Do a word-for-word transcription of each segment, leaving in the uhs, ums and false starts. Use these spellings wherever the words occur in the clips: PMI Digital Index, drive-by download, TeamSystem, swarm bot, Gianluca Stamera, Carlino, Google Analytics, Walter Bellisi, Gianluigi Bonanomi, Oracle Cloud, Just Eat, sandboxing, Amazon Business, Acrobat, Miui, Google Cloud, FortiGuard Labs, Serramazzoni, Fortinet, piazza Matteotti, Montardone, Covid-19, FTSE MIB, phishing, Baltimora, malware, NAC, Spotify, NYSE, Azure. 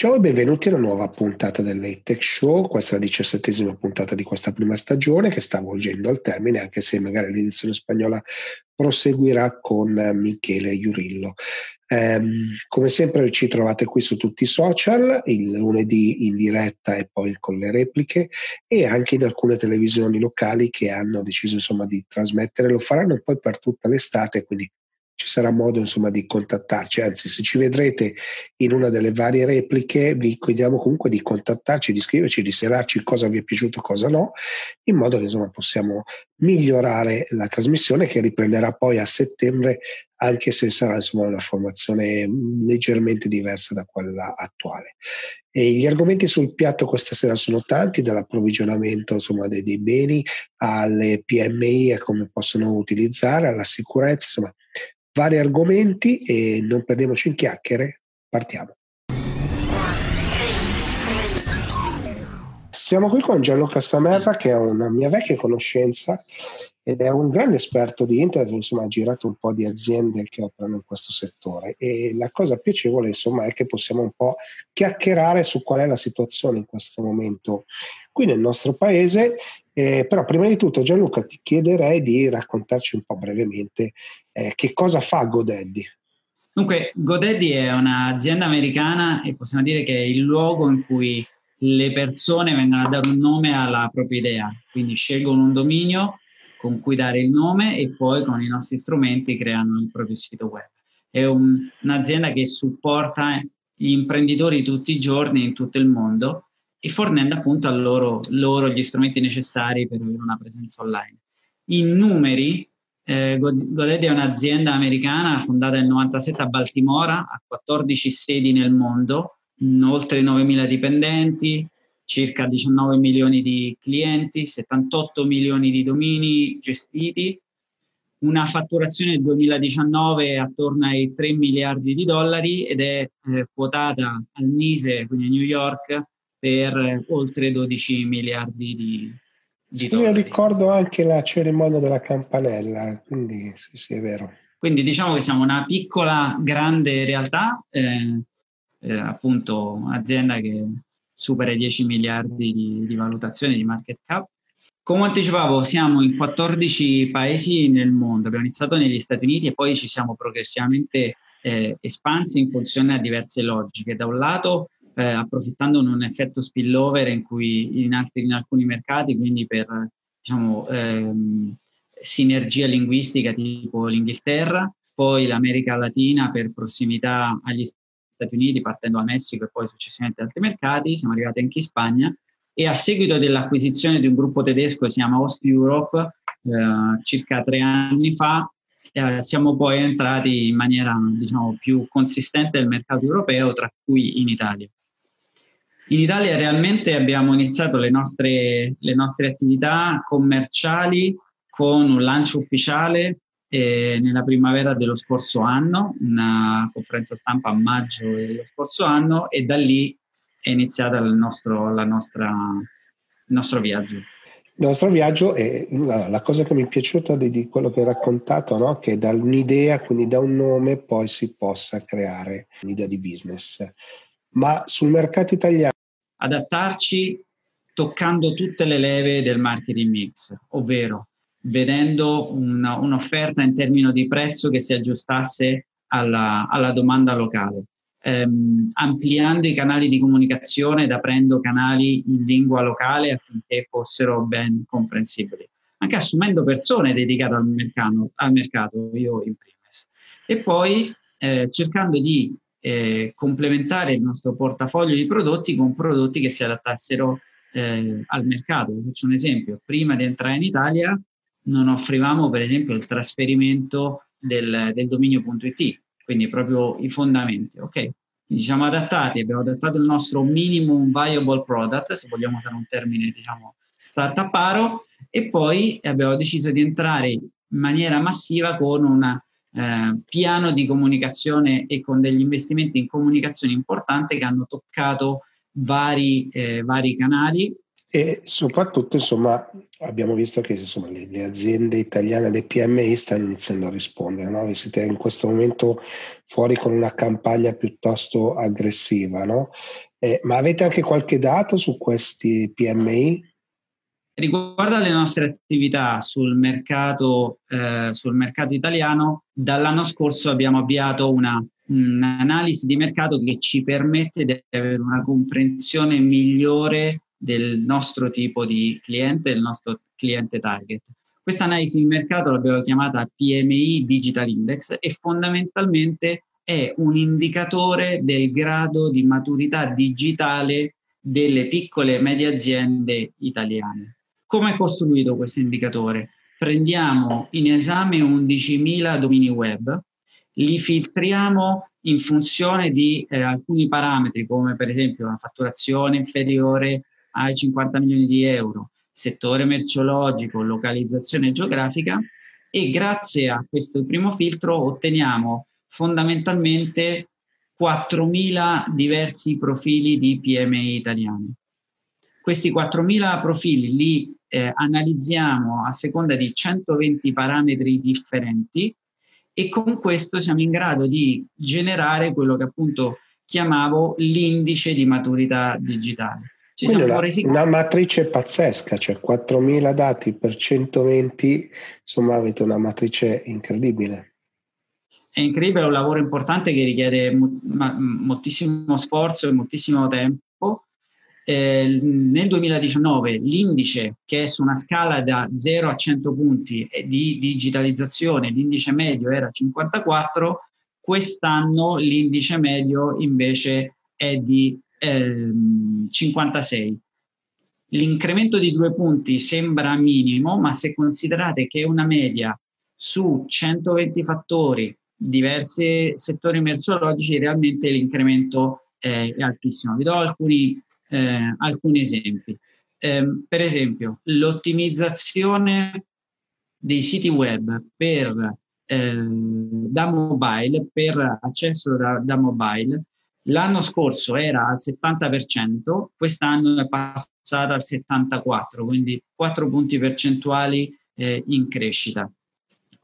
Ciao e benvenuti a una nuova puntata del Late Tech Show, questa è la diciassettesima puntata di questa prima stagione che sta volgendo al termine, anche se magari l'edizione spagnola proseguirà con Michele Iurillo. Um, come sempre ci trovate qui su tutti i social, il lunedì in diretta e poi con le repliche, e anche in alcune televisioni locali che hanno deciso insomma di trasmettere, lo faranno poi per tutta l'estate, quindi ci sarà modo insomma di contattarci, anzi se ci vedrete in una delle varie repliche vi chiediamo comunque di contattarci, di scriverci, di segnalarci cosa vi è piaciuto, cosa no, in modo che insomma possiamo migliorare la trasmissione che riprenderà poi a settembre, anche se sarà insomma una formazione leggermente diversa da quella attuale. E gli argomenti sul piatto questa sera sono tanti, dall'approvvigionamento insomma dei, dei beni alle P M I e come possono utilizzare, alla sicurezza, insomma vari argomenti, e non perdiamoci in chiacchiere, partiamo. Siamo qui con Gianluca Stamera, che è una mia vecchia conoscenza ed è un grande esperto di internet, insomma ha girato un po' di aziende che operano in questo settore, e la cosa piacevole insomma è che possiamo un po' chiacchierare su qual è la situazione in questo momento qui nel nostro paese, eh, però prima di tutto Gianluca ti chiederei di raccontarci un po' brevemente eh, che cosa fa GoDaddy. Dunque GoDaddy è un'azienda americana e possiamo dire che è il luogo in cui le persone vengono a dare un nome alla propria idea, quindi scelgono un dominio con cui dare il nome e poi con i nostri strumenti creano il proprio sito web. È un, un'azienda che supporta gli imprenditori tutti i giorni in tutto il mondo e fornendo appunto a loro, loro gli strumenti necessari per avere una presenza online. In numeri, eh, GoDaddy è un'azienda americana fondata nel novantasette a Baltimora, ha quattordici sedi nel mondo, oltre novemila dipendenti, circa diciannove milioni di clienti, settantotto milioni di domini gestiti, una fatturazione del duemiladiciannove attorno ai tre miliardi di dollari ed è eh, quotata al N Y S E, quindi a New York, per oltre dodici miliardi di, di dollari. Io ricordo anche la cerimonia della campanella, quindi sì, sì, è vero. Quindi diciamo che siamo una piccola, grande realtà, eh, Eh, appunto un'azienda che supera i dieci miliardi di, di valutazione di market cap. Come anticipavo, siamo in quattordici paesi nel mondo, abbiamo iniziato negli Stati Uniti e poi ci siamo progressivamente eh, espansi in funzione a diverse logiche. Da un lato eh, approfittando di un effetto spillover in cui in, altri, in alcuni mercati, quindi per diciamo ehm, sinergia linguistica tipo l'Inghilterra, poi l'America Latina per prossimità agli Stati Stati Uniti, partendo da Messico e poi successivamente altri mercati, siamo arrivati anche in Spagna e a seguito dell'acquisizione di un gruppo tedesco che si chiama Host Europe eh, circa tre anni fa, eh, siamo poi entrati in maniera diciamo più consistente nel mercato europeo, tra cui in Italia. In Italia realmente abbiamo iniziato le nostre, le nostre attività commerciali con un lancio ufficiale E nella primavera dello scorso anno, una conferenza stampa a maggio dello scorso anno, e da lì è iniziata il nostro, la nostra, il nostro viaggio. Il nostro viaggio è la, la cosa che mi è piaciuta di, di quello che hai raccontato, no? Che da un'idea, quindi da un nome, poi si possa creare un'idea di business. Ma sul mercato italiano? Adattarci toccando tutte le leve del marketing mix, ovvero vedendo una, un'offerta in termini di prezzo che si aggiustasse alla, alla domanda locale, ehm, ampliando i canali di comunicazione ed aprendo canali in lingua locale affinché fossero ben comprensibili, anche assumendo persone dedicate al mercato, al mercato io in primis, e poi eh, cercando di eh, complementare il nostro portafoglio di prodotti con prodotti che si adattassero eh, al mercato. Vi faccio un esempio: prima di entrare in Italia non offrivamo per esempio il trasferimento del, del dominio.it, quindi proprio i fondamenti, ok? Quindi siamo adattati, abbiamo adattato il nostro minimum viable product, se vogliamo usare un termine diciamo startup paro, e poi abbiamo deciso di entrare in maniera massiva con un eh, piano di comunicazione e con degli investimenti in comunicazione importante che hanno toccato vari, eh, vari canali, E soprattutto, insomma, abbiamo visto che insomma, le, le aziende italiane, le P M I, stanno iniziando a rispondere, no? Vi siete in questo momento fuori con una campagna piuttosto aggressiva, no? Eh, ma avete anche qualche dato su questi P M I? Riguardo alle nostre attività sul mercato, eh, sul mercato italiano, dall'anno scorso abbiamo avviato una un'analisi di mercato che ci permette di avere una comprensione migliore del nostro tipo di cliente, del nostro cliente target. Questa analisi di mercato l'abbiamo chiamata P M I Digital Index e fondamentalmente è un indicatore del grado di maturità digitale delle piccole e medie aziende italiane. Come è costruito questo indicatore? Prendiamo in esame undicimila domini web, li filtriamo in funzione di eh, alcuni parametri, come per esempio una fatturazione inferiore ai cinquanta milioni di euro, settore merceologico, localizzazione geografica, e grazie a questo primo filtro otteniamo fondamentalmente quattromila diversi profili di P M I italiani. Questi quattromila profili li eh, analizziamo a seconda di centoventi parametri differenti, e con questo siamo in grado di generare quello che appunto chiamavo l'indice di maturità digitale. Ci siamo una, resi... una matrice pazzesca, cioè quattromila dati per centoventi, insomma avete una matrice incredibile. È incredibile, è un lavoro importante che richiede mo- ma- moltissimo sforzo e moltissimo tempo. Eh, nel duemiladiciannove l'indice, che è su una scala da zero a cento punti di digitalizzazione, l'indice medio era cinquantaquattro, quest'anno l'indice medio invece è di eh, cinquantasei. L'incremento di due punti sembra minimo, ma se considerate che è una media su centoventi fattori, diversi settori merceologici, realmente l'incremento è altissimo. Vi do alcuni Eh, alcuni esempi. Eh, per esempio, l'ottimizzazione dei siti web per, eh, da mobile, per accesso da, da mobile, l'anno scorso era al settanta per cento, quest'anno è passata al settantaquattro per cento, quindi quattro punti percentuali eh, in crescita.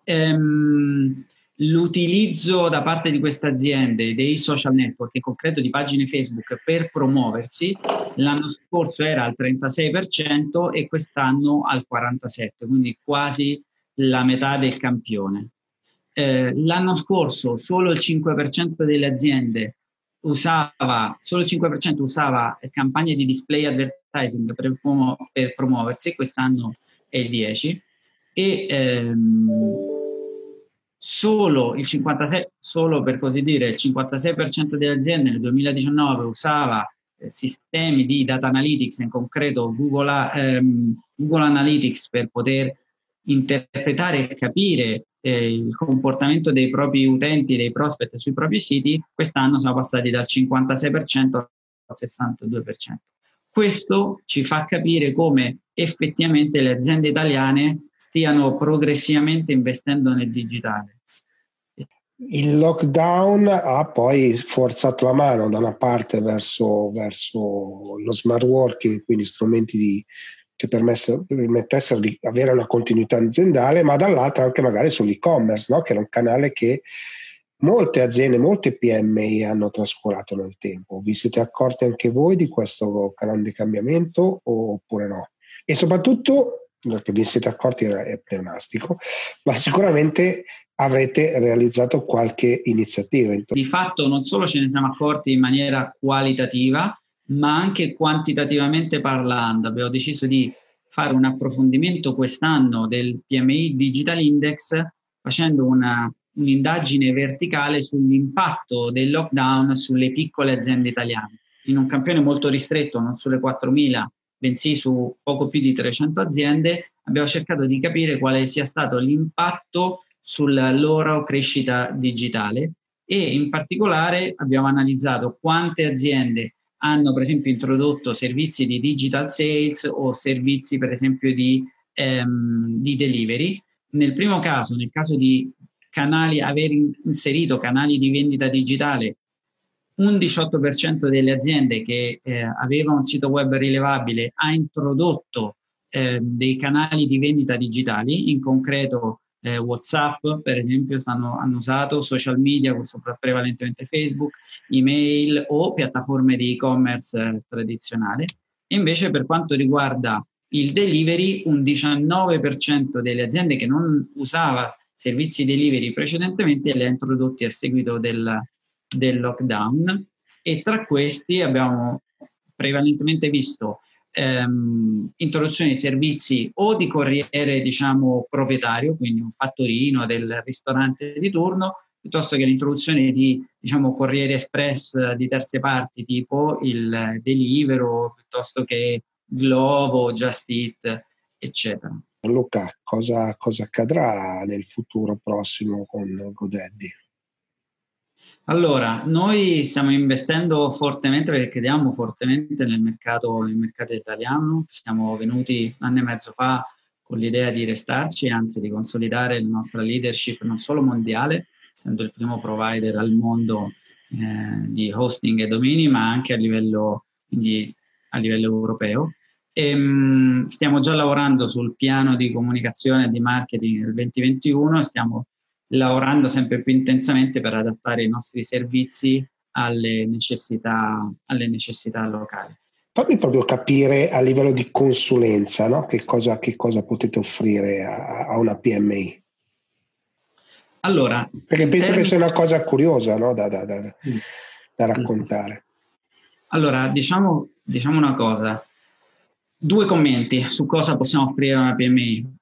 Ehm, l'utilizzo da parte di queste aziende dei social network, in concreto di pagine Facebook, per promuoversi, l'anno scorso era al trentasei per cento e quest'anno al quarantasette per cento, quindi quasi la metà del campione. Eh, l'anno scorso solo il cinque per cento delle aziende usava, solo il cinque per cento usava campagne di display advertising per, promu- per promuoversi, quest'anno è il dieci per cento, e ehm, Solo il cinquantasei, solo per così dire, il cinquantasei per cento delle aziende nel duemiladiciannove usava eh, sistemi di data analytics, in concreto Google, ehm, Google Analytics, per poter interpretare e capire eh, il comportamento dei propri utenti, dei prospect sui propri siti. Quest'anno siamo passati dal cinquantasei per cento al sessantadue per cento. Questo ci fa capire come effettivamente le aziende italiane stiano progressivamente investendo nel digitale. Il lockdown ha poi forzato la mano da una parte verso, verso lo smart working, quindi strumenti di, che permettessero di avere una continuità aziendale, ma dall'altra anche magari sull'e-commerce, no? Che era un canale che molte aziende, molte P M I hanno trascurato nel tempo. Vi siete accorti anche voi di questo grande cambiamento oppure no? E soprattutto, perché vi siete accorti è pleonastico, ma sicuramente avrete realizzato qualche iniziativa. Di fatto non solo ce ne siamo accorti in maniera qualitativa, ma anche quantitativamente parlando. Abbiamo deciso di fare un approfondimento quest'anno del P M I Digital Index facendo una... un'indagine verticale sull'impatto del lockdown sulle piccole aziende italiane, in un campione molto ristretto, non sulle quattromila, bensì su poco più di trecento aziende. Abbiamo cercato di capire quale sia stato l'impatto sulla loro crescita digitale e in particolare abbiamo analizzato quante aziende hanno per esempio introdotto servizi di digital sales o servizi per esempio di, ehm, di delivery. Nel primo caso, nel caso di canali, aver inserito canali di vendita digitale, un diciotto per cento delle aziende che eh, aveva un sito web rilevabile ha introdotto eh, dei canali di vendita digitali, in concreto eh, WhatsApp per esempio, stanno, hanno usato social media, prevalentemente Facebook, email o piattaforme di e-commerce eh, tradizionale. E invece per quanto riguarda il delivery, un diciannove per cento delle aziende che non usava servizi delivery precedentemente li ha introdotti a seguito del del lockdown, e tra questi abbiamo prevalentemente visto ehm, introduzione di servizi o di corriere, diciamo, proprietario, quindi un fattorino del ristorante di turno, piuttosto che l'introduzione di, diciamo, corriere express di terze parti tipo il Deliveroo, piuttosto che Glovo, Just Eat, eccetera. Luca, cosa, cosa accadrà nel futuro prossimo con GoDaddy? Allora, noi stiamo investendo fortemente perché crediamo fortemente nel mercato, nel mercato italiano. Siamo venuti un anno e mezzo fa con l'idea di restarci, anzi di consolidare la nostra leadership non solo mondiale, essendo il primo provider al mondo eh, di hosting e domini, ma anche a livello, quindi, a livello europeo. E, mh, stiamo già lavorando sul piano di comunicazione e di marketing del duemilaventuno e stiamo lavorando sempre più intensamente per adattare i nostri servizi alle necessità, alle necessità locali. Fammi proprio capire a livello di consulenza, no? Che cosa, che cosa potete offrire a, a una P M I? Allora, perché penso term... che sia una cosa curiosa, no? da, da, da, da, mm. da raccontare. Allora, diciamo, diciamo una cosa, due commenti su cosa possiamo offrire a una P M I.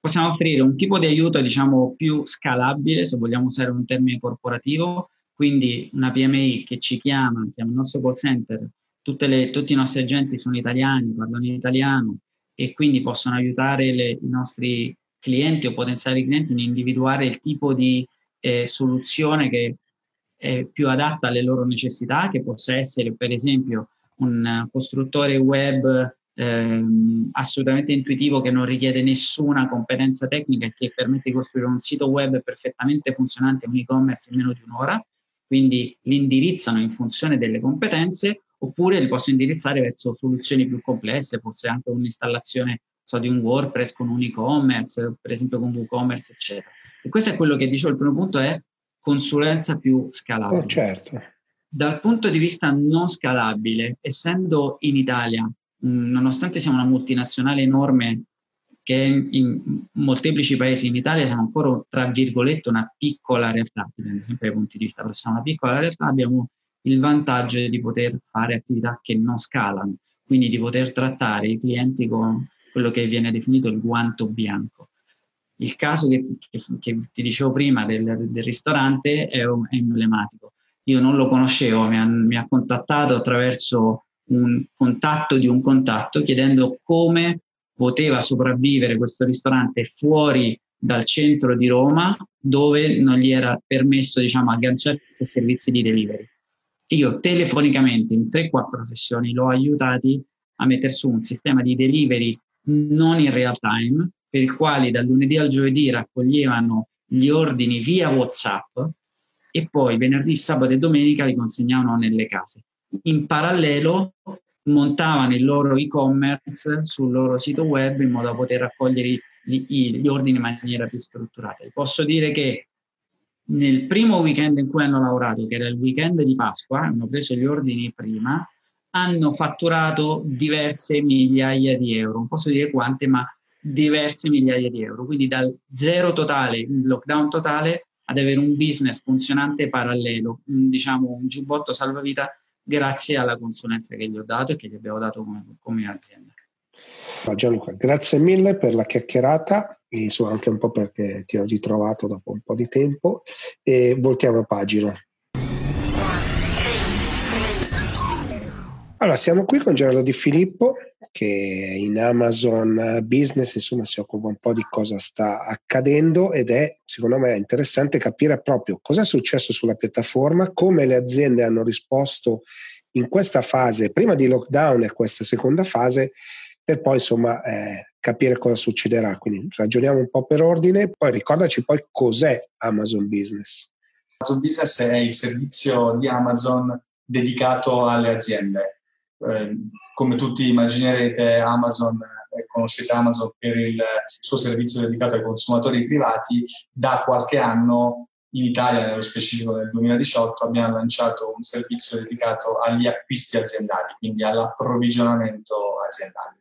Possiamo offrire un tipo di aiuto, diciamo, più scalabile, se vogliamo usare un termine corporativo, quindi una P M I che ci chiama, chiama il nostro call center, tutte le, tutti i nostri agenti sono italiani, parlano in italiano e quindi possono aiutare le, i nostri clienti o potenziali clienti ad individuare il tipo di eh, soluzione che è più adatta alle loro necessità, che possa essere per esempio un costruttore web Ehm, assolutamente intuitivo, che non richiede nessuna competenza tecnica e che permette di costruire un sito web perfettamente funzionante, un e-commerce in meno di un'ora, quindi li indirizzano in funzione delle competenze, oppure li posso indirizzare verso soluzioni più complesse, forse anche un'installazione so, di un WordPress con un e-commerce, per esempio con WooCommerce, eccetera. E questo è quello che dicevo, il primo punto è consulenza più scalabile. Oh, certo. Dal punto di vista non scalabile, essendo in Italia, nonostante siamo una multinazionale enorme che in molteplici paesi, in Italia siamo ancora, tra virgolette, una piccola realtà, sempre dai punti di vista, però siamo una piccola realtà, abbiamo il vantaggio di poter fare attività che non scalano, quindi di poter trattare i clienti con quello che viene definito il guanto bianco. Il caso che, che, che ti dicevo prima del, del ristorante è, è emblematico. Io non lo conoscevo, mi ha, mi ha contattato attraverso un contatto di un contatto chiedendo come poteva sopravvivere questo ristorante fuori dal centro di Roma, dove non gli era permesso, diciamo, agganciarsi a servizi di delivery. Io telefonicamente in tre quattro sessioni l'ho aiutati a mettere su un sistema di delivery non in real time, per il quale dal lunedì al giovedì raccoglievano gli ordini via WhatsApp e poi venerdì, sabato e domenica li consegnavano nelle case. In parallelo montavano il loro e-commerce sul loro sito web in modo da poter raccogliere gli, gli ordini in maniera più strutturata. Vi posso dire che nel primo weekend in cui hanno lavorato, che era il weekend di Pasqua, hanno preso gli ordini prima, hanno fatturato diverse migliaia di euro, non posso dire quante, ma diverse migliaia di euro, quindi dal zero totale, il lockdown totale, ad avere un business funzionante parallelo, un, diciamo un giubbotto salvavita, grazie alla consulenza che gli ho dato e che gli abbiamo dato come, come azienda. Gianluca, grazie mille per la chiacchierata, insomma anche un po' perché ti ho ritrovato dopo un po' di tempo, e voltiamo pagina. Allora, siamo qui con Gerardo Di Filippo, che in Amazon Business insomma si occupa un po' di cosa sta accadendo, ed è secondo me interessante capire proprio cosa è successo sulla piattaforma, come le aziende hanno risposto in questa fase, prima di lockdown e questa seconda fase, per poi insomma eh, capire cosa succederà. Quindi ragioniamo un po' per ordine, poi ricordaci poi cos'è Amazon Business. Amazon Business è il servizio di Amazon dedicato alle aziende. Eh, come tutti immaginerete, Amazon, eh, conoscete Amazon per il suo servizio dedicato ai consumatori privati. Da qualche anno in Italia, nello specifico nel duemiladiciotto, abbiamo lanciato un servizio dedicato agli acquisti aziendali, quindi all'approvvigionamento aziendale.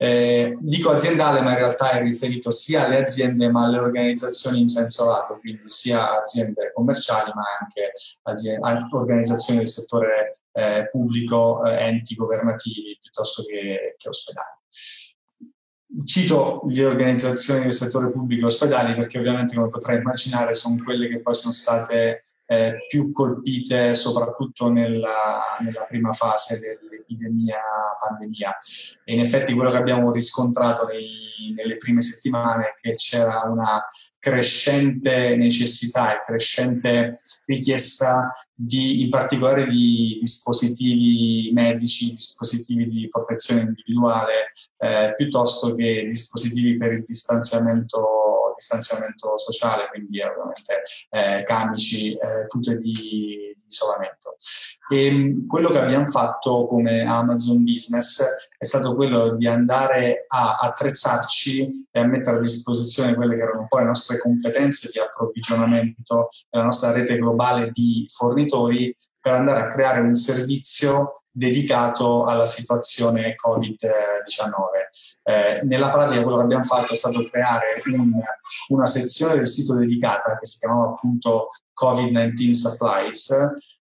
Eh, dico aziendale, ma in realtà è riferito sia alle aziende ma alle organizzazioni in senso lato, quindi sia aziende commerciali ma anche aziende, organizzazioni del settore eh, pubblico, eh, enti governativi piuttosto che, che ospedali. Cito le organizzazioni del settore pubblico e ospedali perché ovviamente, come potrai immaginare, sono quelle che poi sono state eh, più colpite soprattutto nella, nella prima fase dell'epidemia pandemia. E in effetti quello che abbiamo riscontrato nei, nelle prime settimane è che c'era una crescente necessità e crescente richiesta di, in particolare di dispositivi medici, dispositivi di protezione individuale, eh, piuttosto che dispositivi per il distanziamento, distanziamento sociale, quindi ovviamente eh, camici, eh, tute di, di isolamento. E quello che abbiamo fatto come Amazon Business è stato quello di andare a attrezzarci e a mettere a disposizione quelle che erano poi le nostre competenze di approvvigionamento della nostra rete globale di fornitori per andare a creare un servizio dedicato alla situazione covid diciannove. Eh, nella pratica quello che abbiamo fatto è stato creare un, una sezione del sito dedicata che si chiamava appunto covid diciannove Supplies,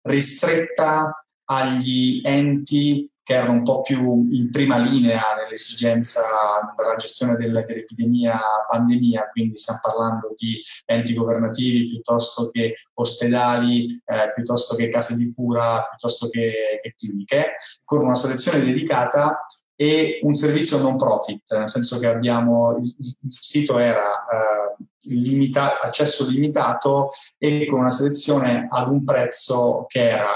ristretta agli enti che erano un po' più in prima linea nell'esigenza della gestione del, dell'epidemia pandemia, quindi stiamo parlando di enti governativi piuttosto che ospedali, eh, piuttosto che case di cura, piuttosto che, che cliniche, con una selezione dedicata e un servizio non profit, nel senso che abbiamo, il, il sito era eh, limita, accesso limitato e con una selezione ad un prezzo che era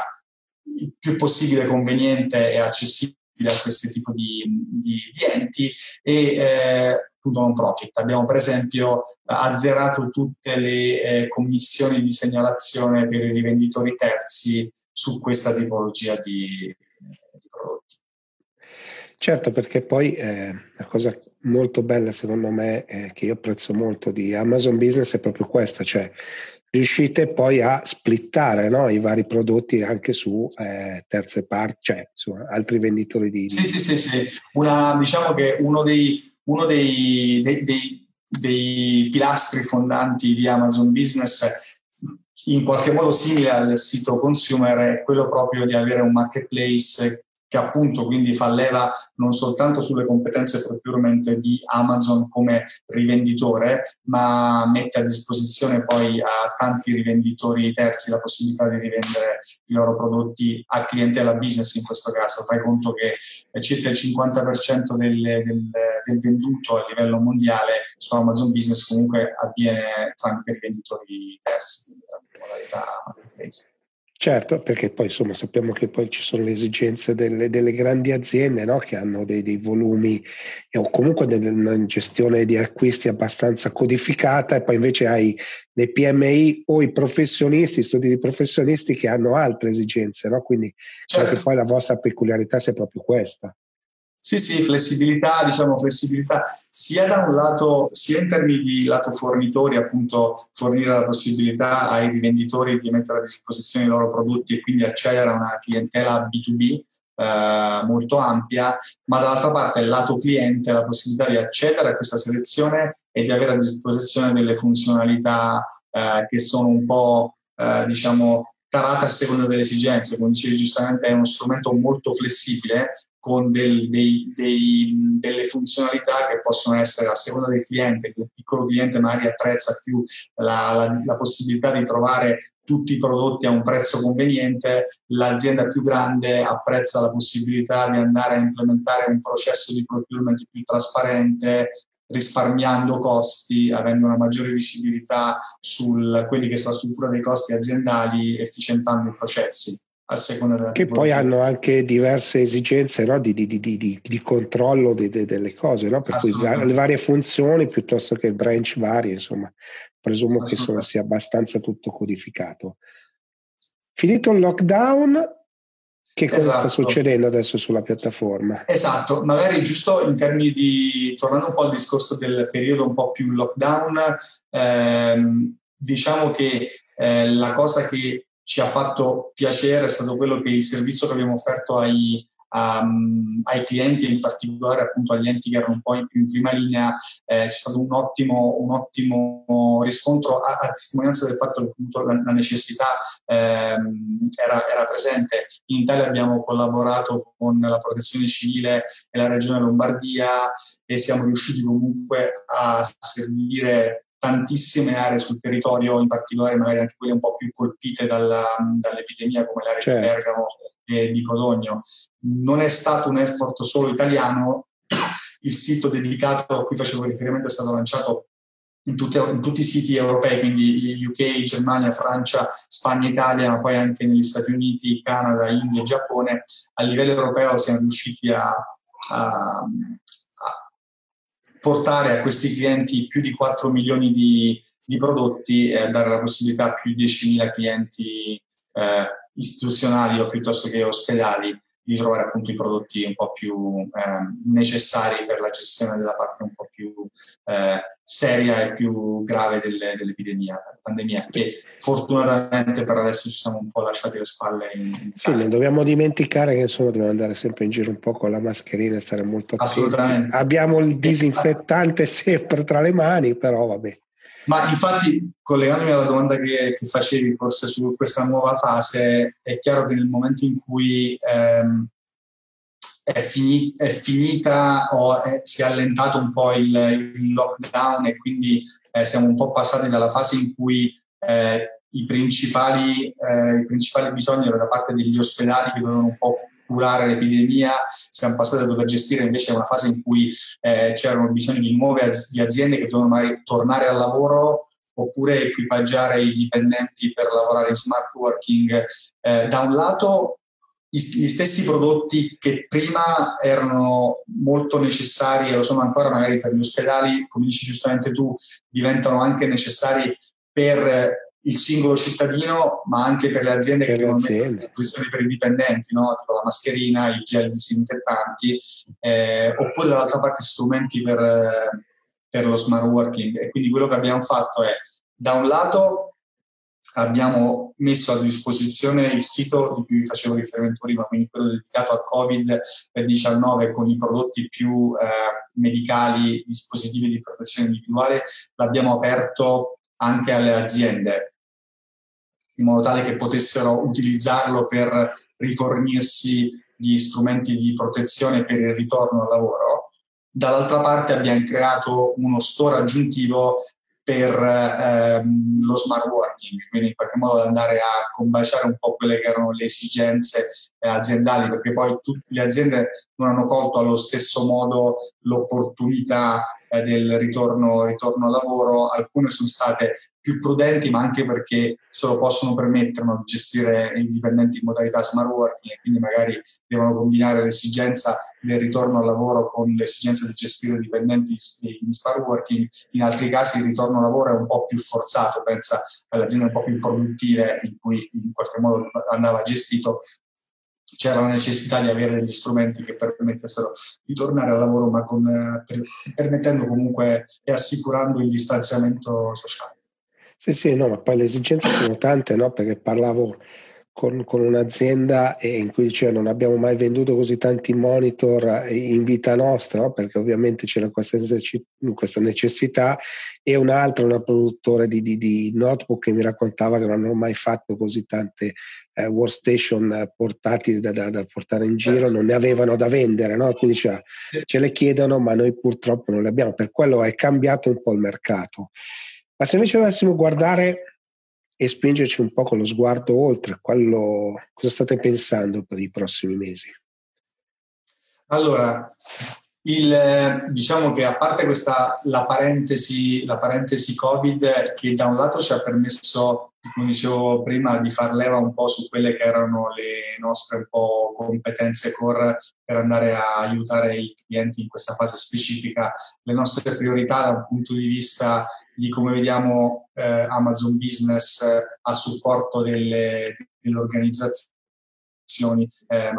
il più possibile conveniente e accessibile a questo tipo di, di, di enti e eh, non profit. Abbiamo per esempio azzerato tutte le eh, commissioni di segnalazione per i rivenditori terzi su questa tipologia di, di prodotti. Certo, perché poi eh, la cosa molto bella secondo me eh, che io apprezzo molto di Amazon Business è proprio questa, cioè riuscite poi a splittare, no, i vari prodotti anche su eh, terze parti, cioè su altri venditori di... Sì, sì, sì, sì. Una, diciamo che uno dei, uno dei, dei, dei, dei pilastri fondanti di Amazon Business, in qualche modo simile al sito consumer, è quello proprio di avere un marketplace che appunto quindi fa leva non soltanto sulle competenze procurement di Amazon come rivenditore, ma mette a disposizione poi a tanti rivenditori terzi la possibilità di rivendere i loro prodotti a clientela business. In questo caso fai conto che circa il cinquanta per cento del, del, del venduto a livello mondiale su Amazon Business comunque avviene tramite rivenditori terzi, quindi la modalità marketplace. Certo, perché poi insomma sappiamo che poi ci sono le esigenze delle, delle grandi aziende, no? Che hanno dei, dei volumi eh, o comunque delle, una gestione di acquisti abbastanza codificata, e poi invece hai dei P M I o i professionisti, studi di professionisti che hanno altre esigenze, no? Quindi certo, anche poi la vostra peculiarità sia proprio questa. Sì, sì, flessibilità, diciamo flessibilità sia da un lato, sia in termini di lato fornitori, appunto fornire la possibilità ai rivenditori di mettere a disposizione i loro prodotti e quindi accedere a una clientela B due B eh, molto ampia, ma dall'altra parte il lato cliente, la possibilità di accedere a questa selezione e di avere a disposizione delle funzionalità eh, che sono un po' eh, diciamo tarate a seconda delle esigenze. Come dicevi giustamente, è uno strumento molto flessibile, con del, dei, dei, delle funzionalità che possono essere a seconda del cliente. Il piccolo cliente magari apprezza più la, la, la possibilità di trovare tutti i prodotti a un prezzo conveniente, l'azienda più grande apprezza la possibilità di andare a implementare un processo di procurement più trasparente, risparmiando costi, avendo una maggiore visibilità su quelli che sono la struttura dei costi aziendali, efficientando i processi. a seconda della che poi hanno anche diverse esigenze, no? di, di, di, di, di controllo de, de, delle cose, no? Per cui le varie funzioni piuttosto che branch varie, insomma, presumo che sono, sia abbastanza tutto codificato. Finito il lockdown, che cosa esatto. sta succedendo adesso sulla piattaforma? Esatto, magari giusto in termini di, tornando un po' al discorso del periodo un po' più lockdown, ehm, diciamo che eh, la cosa che ci ha fatto piacere è stato quello che il servizio che abbiamo offerto ai, um, ai clienti, in particolare appunto agli enti che erano un po' in più in prima linea, eh, c'è stato un ottimo, un ottimo riscontro a, a testimonianza del fatto che appunto la, la necessità ehm, era, era presente. In Italia abbiamo collaborato con la Protezione Civile e la Regione Lombardia e siamo riusciti comunque a servire tantissime aree sul territorio, in particolare magari anche quelle un po' più colpite dalla, dall'epidemia, come l'area certo. di Bergamo e di Codogno. Non è stato un effort solo italiano, il sito dedicato a cui facevo riferimento è stato lanciato in, tutte, in tutti i siti europei, quindi U K, Germania, Francia, Spagna, Italia, ma poi anche negli Stati Uniti, Canada, India e Giappone. A livello europeo siamo riusciti a... a portare a questi clienti più di quattro milioni di, di prodotti e dare la possibilità a più di diecimila clienti eh, istituzionali o piuttosto che ospedali di trovare appunto i prodotti un po' più eh, necessari per la gestione della parte un po' più eh, seria e più grave delle, dell'epidemia, pandemia, che fortunatamente per adesso ci siamo un po' lasciati le spalle. In, in sì, non dobbiamo dimenticare che insomma dobbiamo andare sempre in giro un po' con la mascherina e stare molto attenti. Assolutamente. Abbiamo il disinfettante sempre tra le mani, però vabbè. Ma infatti, collegandomi alla domanda che, che facevi forse su questa nuova fase, è chiaro che nel momento in cui ehm, è, fini, è finita o è, si è allentato un po' il, il lockdown e quindi eh, siamo un po' passati dalla fase in cui eh, i, principali, eh, i principali bisogni erano da parte degli ospedali che dovevano un po' curare l'epidemia, siamo passati a dover gestire invece una fase in cui eh, c'erano bisogno di nuove az- di aziende che dovevano magari tornare al lavoro oppure equipaggiare i dipendenti per lavorare in smart working. Eh, da un lato i- gli stessi prodotti che prima erano molto necessari e lo sono ancora magari per gli ospedali, come dici giustamente tu, diventano anche necessari per il singolo cittadino, ma anche per le aziende per che devono mettere a disposizione per i dipendenti, no? Tipo la mascherina, i gel disinfettanti, eh, oppure dall'altra parte strumenti per, per lo smart working. E quindi quello che abbiamo fatto è, da un lato, abbiamo messo a disposizione il sito di cui facevo riferimento prima, quindi quello dedicato al covid diciannove con i prodotti più eh, medicali, dispositivi di protezione individuale, l'abbiamo aperto anche alle aziende, in modo tale che potessero utilizzarlo per rifornirsi di strumenti di protezione per il ritorno al lavoro. Dall'altra parte abbiamo creato uno store aggiuntivo per ehm, lo smart working, quindi in qualche modo andare a combaciare un po' quelle che erano le esigenze eh, aziendali, perché poi tutte le aziende non hanno colto allo stesso modo l'opportunità del ritorno, ritorno al lavoro. Alcune sono state più prudenti, ma anche perché se lo possono permettere di gestire i dipendenti in modalità smart working e quindi magari devono combinare l'esigenza del ritorno al lavoro con l'esigenza di gestire i dipendenti in smart working. In altri casi il ritorno al lavoro è un po' più forzato, pensa alle aziende un po' più produttive in cui in qualche modo andava gestito, c'era la necessità di avere degli strumenti che permettessero di tornare al lavoro, ma con, per, permettendo comunque e assicurando il distanziamento sociale. Sì, sì, no, ma poi le esigenze sono tante, no? Perché parlavo con, con un'azienda in cui diceva non abbiamo mai venduto così tanti monitor in vita nostra, no? Perché ovviamente c'era questa, questa necessità, e un'altra, una produttore di, di, di notebook che mi raccontava che non hanno mai fatto così tante eh, workstation portatili da, da, da portare in giro, non ne avevano da vendere, no? Quindi cioè, ce le chiedono ma noi purtroppo non le abbiamo, per quello è cambiato un po' il mercato. Ma se invece dovessimo guardare e spingerci un po' con lo sguardo oltre, quello, cosa state pensando per i prossimi mesi? Allora, Il, diciamo che a parte questa la parentesi, la parentesi Covid, che da un lato ci ha permesso, come dicevo prima, di far leva un po' su quelle che erano le nostre un po' competenze core per andare a aiutare i clienti in questa fase specifica, le nostre priorità da un punto di vista di come vediamo eh, Amazon Business a supporto delle, delle organizzazioni eh,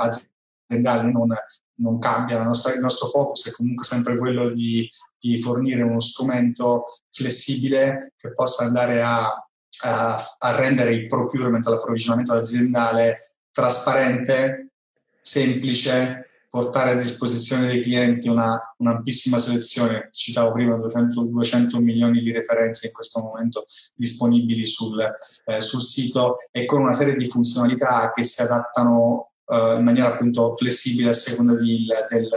aziendali non non cambia, la nostra, il nostro focus è comunque sempre quello di, di fornire uno strumento flessibile che possa andare a, a, a rendere il procurement, l'approvvigionamento aziendale trasparente, semplice, portare a disposizione dei clienti una un'ampissima selezione, citavo prima duecento milioni di referenze in questo momento disponibili sul, eh, sul sito, e con una serie di funzionalità che si adattano Uh, in maniera appunto flessibile a seconda di, del,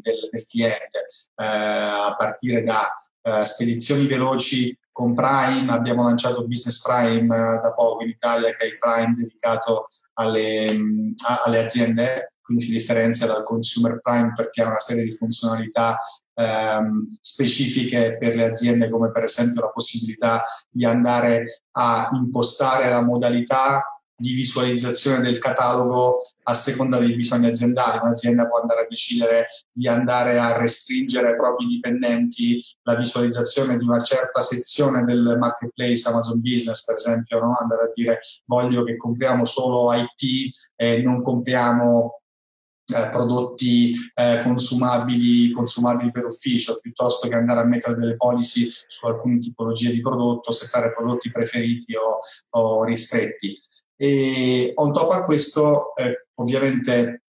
del, del cliente, uh, a partire da uh, spedizioni veloci con Prime. Abbiamo lanciato Business Prime uh, da poco in Italia, che è il Prime dedicato alle, mh, alle aziende, quindi si differenzia dal Consumer Prime perché ha una serie di funzionalità Ehm, specifiche per le aziende, come per esempio la possibilità di andare a impostare la modalità di visualizzazione del catalogo a seconda dei bisogni aziendali. Un'azienda può andare a decidere di andare a restringere ai propri dipendenti la visualizzazione di una certa sezione del marketplace Amazon Business, per esempio, no? Andare a dire: voglio che compriamo solo I T e non compriamo eh, prodotti eh, consumabili, consumabili per ufficio, piuttosto che andare a mettere delle policy su alcune tipologie di prodotto, settare prodotti preferiti o, o ristretti. E on top a questo, eh, ovviamente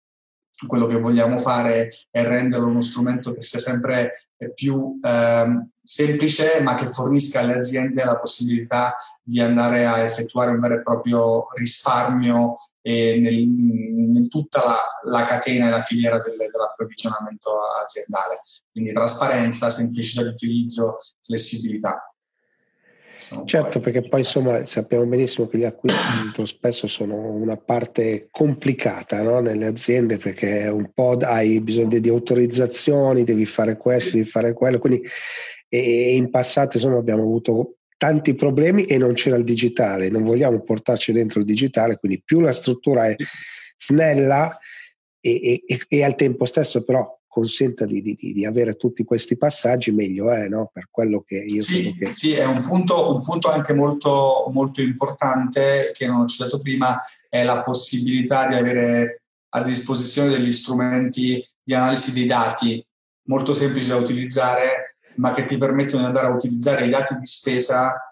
quello che vogliamo fare è renderlo uno strumento che sia sempre più ehm, semplice, ma che fornisca alle aziende la possibilità di andare a effettuare un vero e proprio risparmio eh, nel, in tutta la, la catena e la filiera del, dell'approvvigionamento aziendale. Quindi trasparenza, semplicità di utilizzo, flessibilità. Certo, perché poi insomma sappiamo benissimo che gli acquisti molto spesso sono una parte complicata, no? Nelle aziende, perché un po' hai bisogno di autorizzazioni, devi fare questo, devi fare quello, quindi e in passato insomma abbiamo avuto tanti problemi e non c'era il digitale, non vogliamo portarci dentro il digitale, quindi più la struttura è snella e, e, e al tempo stesso però consenta di, di, di avere tutti questi passaggi, meglio è, no? Per quello che io sì, credo che... Sì, è un punto, un punto anche molto, molto importante che non ho citato prima, è la possibilità di avere a disposizione degli strumenti di analisi dei dati molto semplici da utilizzare, ma che ti permettono di andare a utilizzare i dati di spesa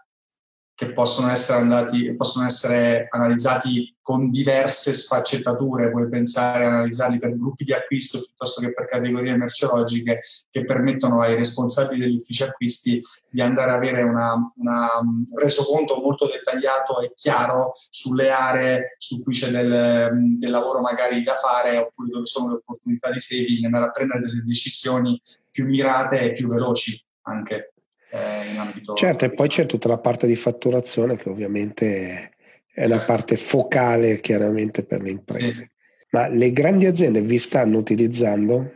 che possono essere, andati, possono essere analizzati con diverse sfaccettature. Puoi pensare a analizzarli per gruppi di acquisto piuttosto che per categorie merceologiche, che permettono ai responsabili degli uffici acquisti di andare ad avere una, una, un resoconto molto dettagliato e chiaro sulle aree su cui c'è del, del lavoro magari da fare, oppure dove sono le opportunità di saving, andare a prendere delle decisioni più mirate e più veloci anche. In ambito certo, e poi c'è tutta la parte di fatturazione che ovviamente è la parte focale chiaramente per le imprese. Sì. Ma le grandi aziende vi stanno utilizzando?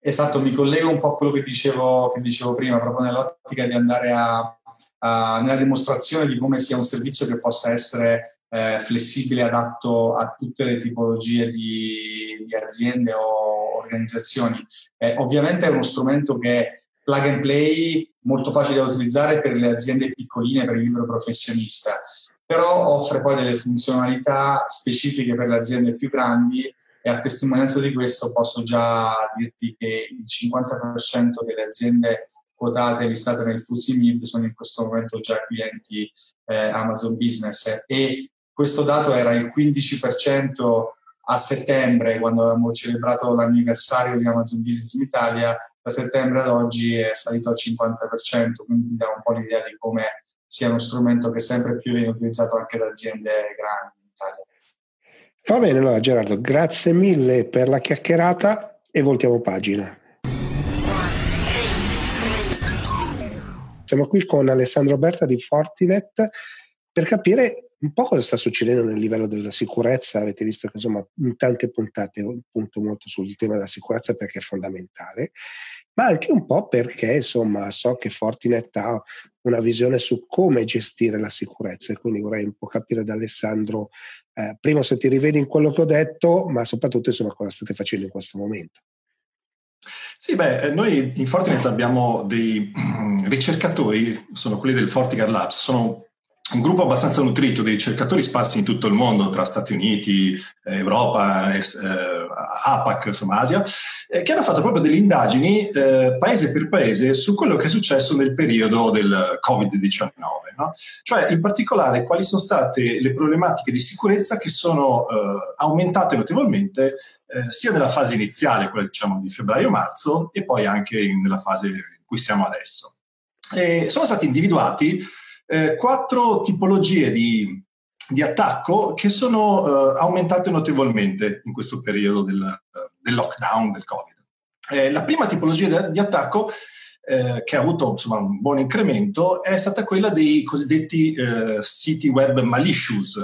Esatto, mi collego un po' a quello che dicevo, che dicevo prima, proprio nell'ottica di andare a, a nella dimostrazione di come sia un servizio che possa essere eh, flessibile, adatto a tutte le tipologie di, di aziende o organizzazioni. Eh, ovviamente è uno strumento che plug and play, molto facile da utilizzare per le aziende piccoline, per il libero professionista, però offre poi delle funzionalità specifiche per le aziende più grandi, e a testimonianza di questo posso già dirti che il cinquanta per cento delle aziende quotate listate nel F T S E M I B sono in questo momento già clienti eh, Amazon Business, e questo dato era il quindici per cento a settembre, quando avevamo celebrato l'anniversario di Amazon Business in Italia. Da settembre ad oggi è salito al cinquanta per cento, quindi ti dà un po' l'idea di come sia uno strumento che sempre più viene utilizzato anche da aziende grandi in Italia. Va bene, allora Gerardo, grazie mille per la chiacchierata e voltiamo pagina. Siamo qui con Alessandro Berta di Fortinet per capire un po' cosa sta succedendo nel livello della sicurezza. Avete visto che insomma in tante puntate punto molto sul tema della sicurezza perché è fondamentale, ma anche un po' perché insomma so che Fortinet ha una visione su come gestire la sicurezza, e quindi vorrei un po' capire da Alessandro eh, primo se ti rivedi in quello che ho detto, ma soprattutto insomma cosa state facendo in questo momento. Sì, beh, noi in Fortinet abbiamo dei ricercatori, sono quelli del FortiGuard Labs, sono un gruppo abbastanza nutrito di ricercatori sparsi in tutto il mondo, tra Stati Uniti, Europa, eh, APAC, insomma Asia, eh, che hanno fatto proprio delle indagini eh, paese per paese su quello che è successo nel periodo del covid diciannove, no? Cioè in particolare quali sono state le problematiche di sicurezza che sono eh, aumentate notevolmente eh, sia nella fase iniziale, quella diciamo di febbraio-marzo, e poi anche in, nella fase in cui siamo adesso. E sono stati individuati Eh, quattro tipologie di, di attacco che sono eh, aumentate notevolmente in questo periodo del, del lockdown, del Covid. Eh, la prima tipologia de, di attacco eh, che ha avuto insomma, un buon incremento è stata quella dei cosiddetti eh, siti web malicious,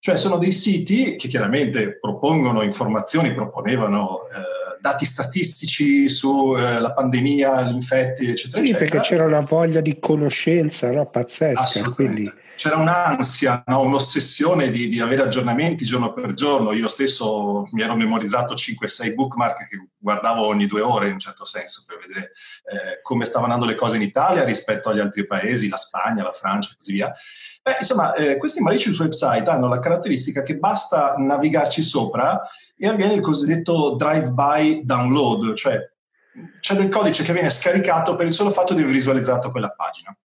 cioè sono dei siti che chiaramente propongono informazioni, proponevano eh, dati statistici sulla eh, pandemia, gli infetti, eccetera, sì, eccetera. Perché c'era una voglia di conoscenza, no? Pazzesca. Quindi c'era un'ansia, no? Un'ossessione di, di avere aggiornamenti giorno per giorno. Io stesso mi ero memorizzato cinque sei bookmark che guardavo ogni due ore, in un certo senso, per vedere eh, come stavano andando le cose in Italia rispetto agli altri paesi, la Spagna, la Francia e così via. Beh, insomma, eh, questi malicious website hanno la caratteristica che basta navigarci sopra e avviene il cosiddetto drive-by download, cioè c'è del codice che viene scaricato per il solo fatto di aver visualizzato quella pagina.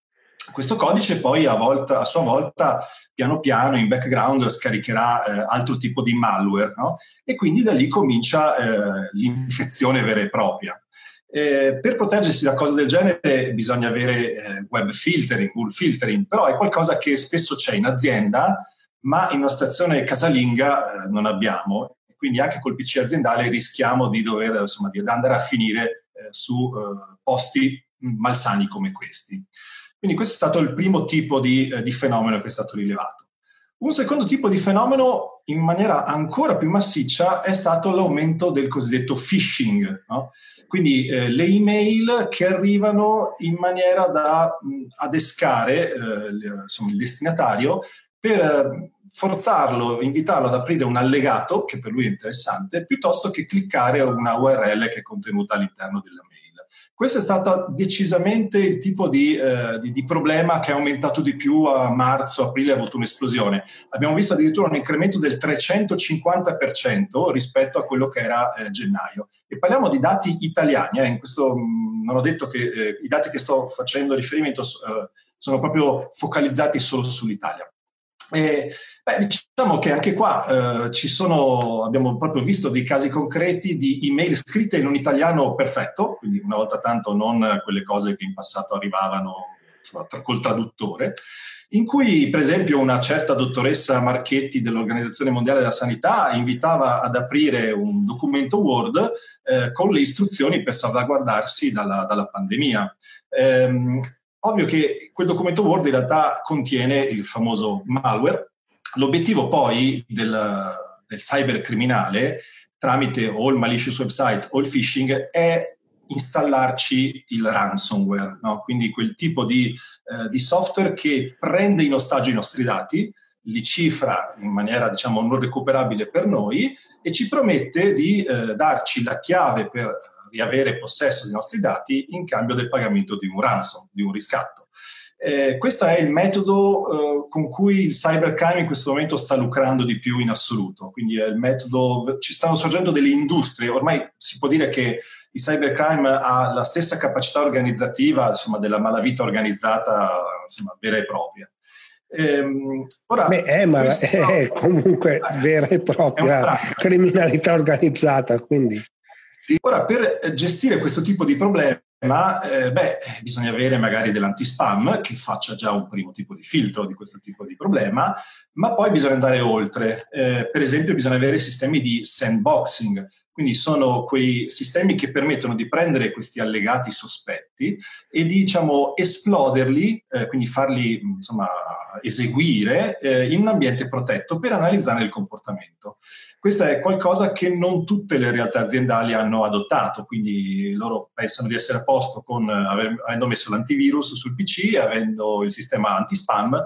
Questo codice poi a, volta, a sua volta piano piano in background scaricherà eh, altro tipo di malware, no? E quindi da lì comincia eh, l'infezione vera e propria. Eh, per proteggersi da cose del genere bisogna avere eh, web filtering, Google filtering, però è qualcosa che spesso c'è in azienda ma in una stazione casalinga eh, non abbiamo, quindi anche col P C aziendale rischiamo di dover insomma, di andare a finire eh, su eh, posti malsani come questi. Quindi questo è stato il primo tipo di, eh, di fenomeno che è stato rilevato. Un secondo tipo di fenomeno, in maniera ancora più massiccia, è stato l'aumento del cosiddetto phishing, no? Quindi eh, le email che arrivano in maniera da mh, adescare eh, insomma, il destinatario per eh, forzarlo, invitarlo ad aprire un allegato, che per lui è interessante, piuttosto che cliccare una U R L che è contenuta all'interno della mail. Questo è stato decisamente il tipo di, eh, di, di problema che è aumentato di più a marzo, aprile, ha avuto un'esplosione. Abbiamo visto addirittura un incremento del trecentocinquanta per cento rispetto a quello che era eh, gennaio. E parliamo di dati italiani, eh, in questo mh, non ho detto che eh, i dati che sto facendo riferimento eh, sono proprio focalizzati solo sull'Italia. E, beh, diciamo che anche qua eh, ci sono, abbiamo proprio visto dei casi concreti di email scritte in un italiano perfetto, quindi una volta tanto non quelle cose che in passato arrivavano insomma, tra, col traduttore, in cui per esempio una certa dottoressa Marchetti dell'Organizzazione Mondiale della Sanità invitava ad aprire un documento Word eh, con le istruzioni per salvaguardarsi dalla, dalla pandemia. Ehm, Ovvio che quel documento Word in realtà contiene il famoso malware. L'obiettivo poi del, del cybercriminale, tramite o il malicious website o il phishing, è installarci il ransomware, no? Quindi quel tipo di, eh, di software che prende in ostaggio i nostri dati, li cifra in maniera diciamo non recuperabile per noi e ci promette di eh, darci la chiave per riavere possesso dei nostri dati in cambio del pagamento di un ransom, di un riscatto. Eh, questo è il metodo eh, con cui il cybercrime in questo momento sta lucrando di più in assoluto, quindi è il metodo, ci stanno sorgendo delle industrie, ormai si può dire che il cybercrime ha la stessa capacità organizzativa insomma, della malavita organizzata insomma, vera e propria. Ehm, ora, Beh, è, ma è comunque vera e propria criminalità organizzata, quindi... Sì. Ora, per gestire questo tipo di problema, eh, beh, bisogna avere magari dell'antispam che faccia già un primo tipo di filtro di questo tipo di problema, ma poi bisogna andare oltre. Eh, per esempio, bisogna avere sistemi di sandboxing, Quindi sono quei sistemi che permettono di prendere questi allegati sospetti e di, diciamo, esploderli, eh, quindi farli, insomma, eseguire eh, in un ambiente protetto per analizzare il comportamento. Questo è qualcosa che non tutte le realtà aziendali hanno adottato, quindi loro pensano di essere a posto con aver, avendo messo l'antivirus sul P C, avendo il sistema anti-spam,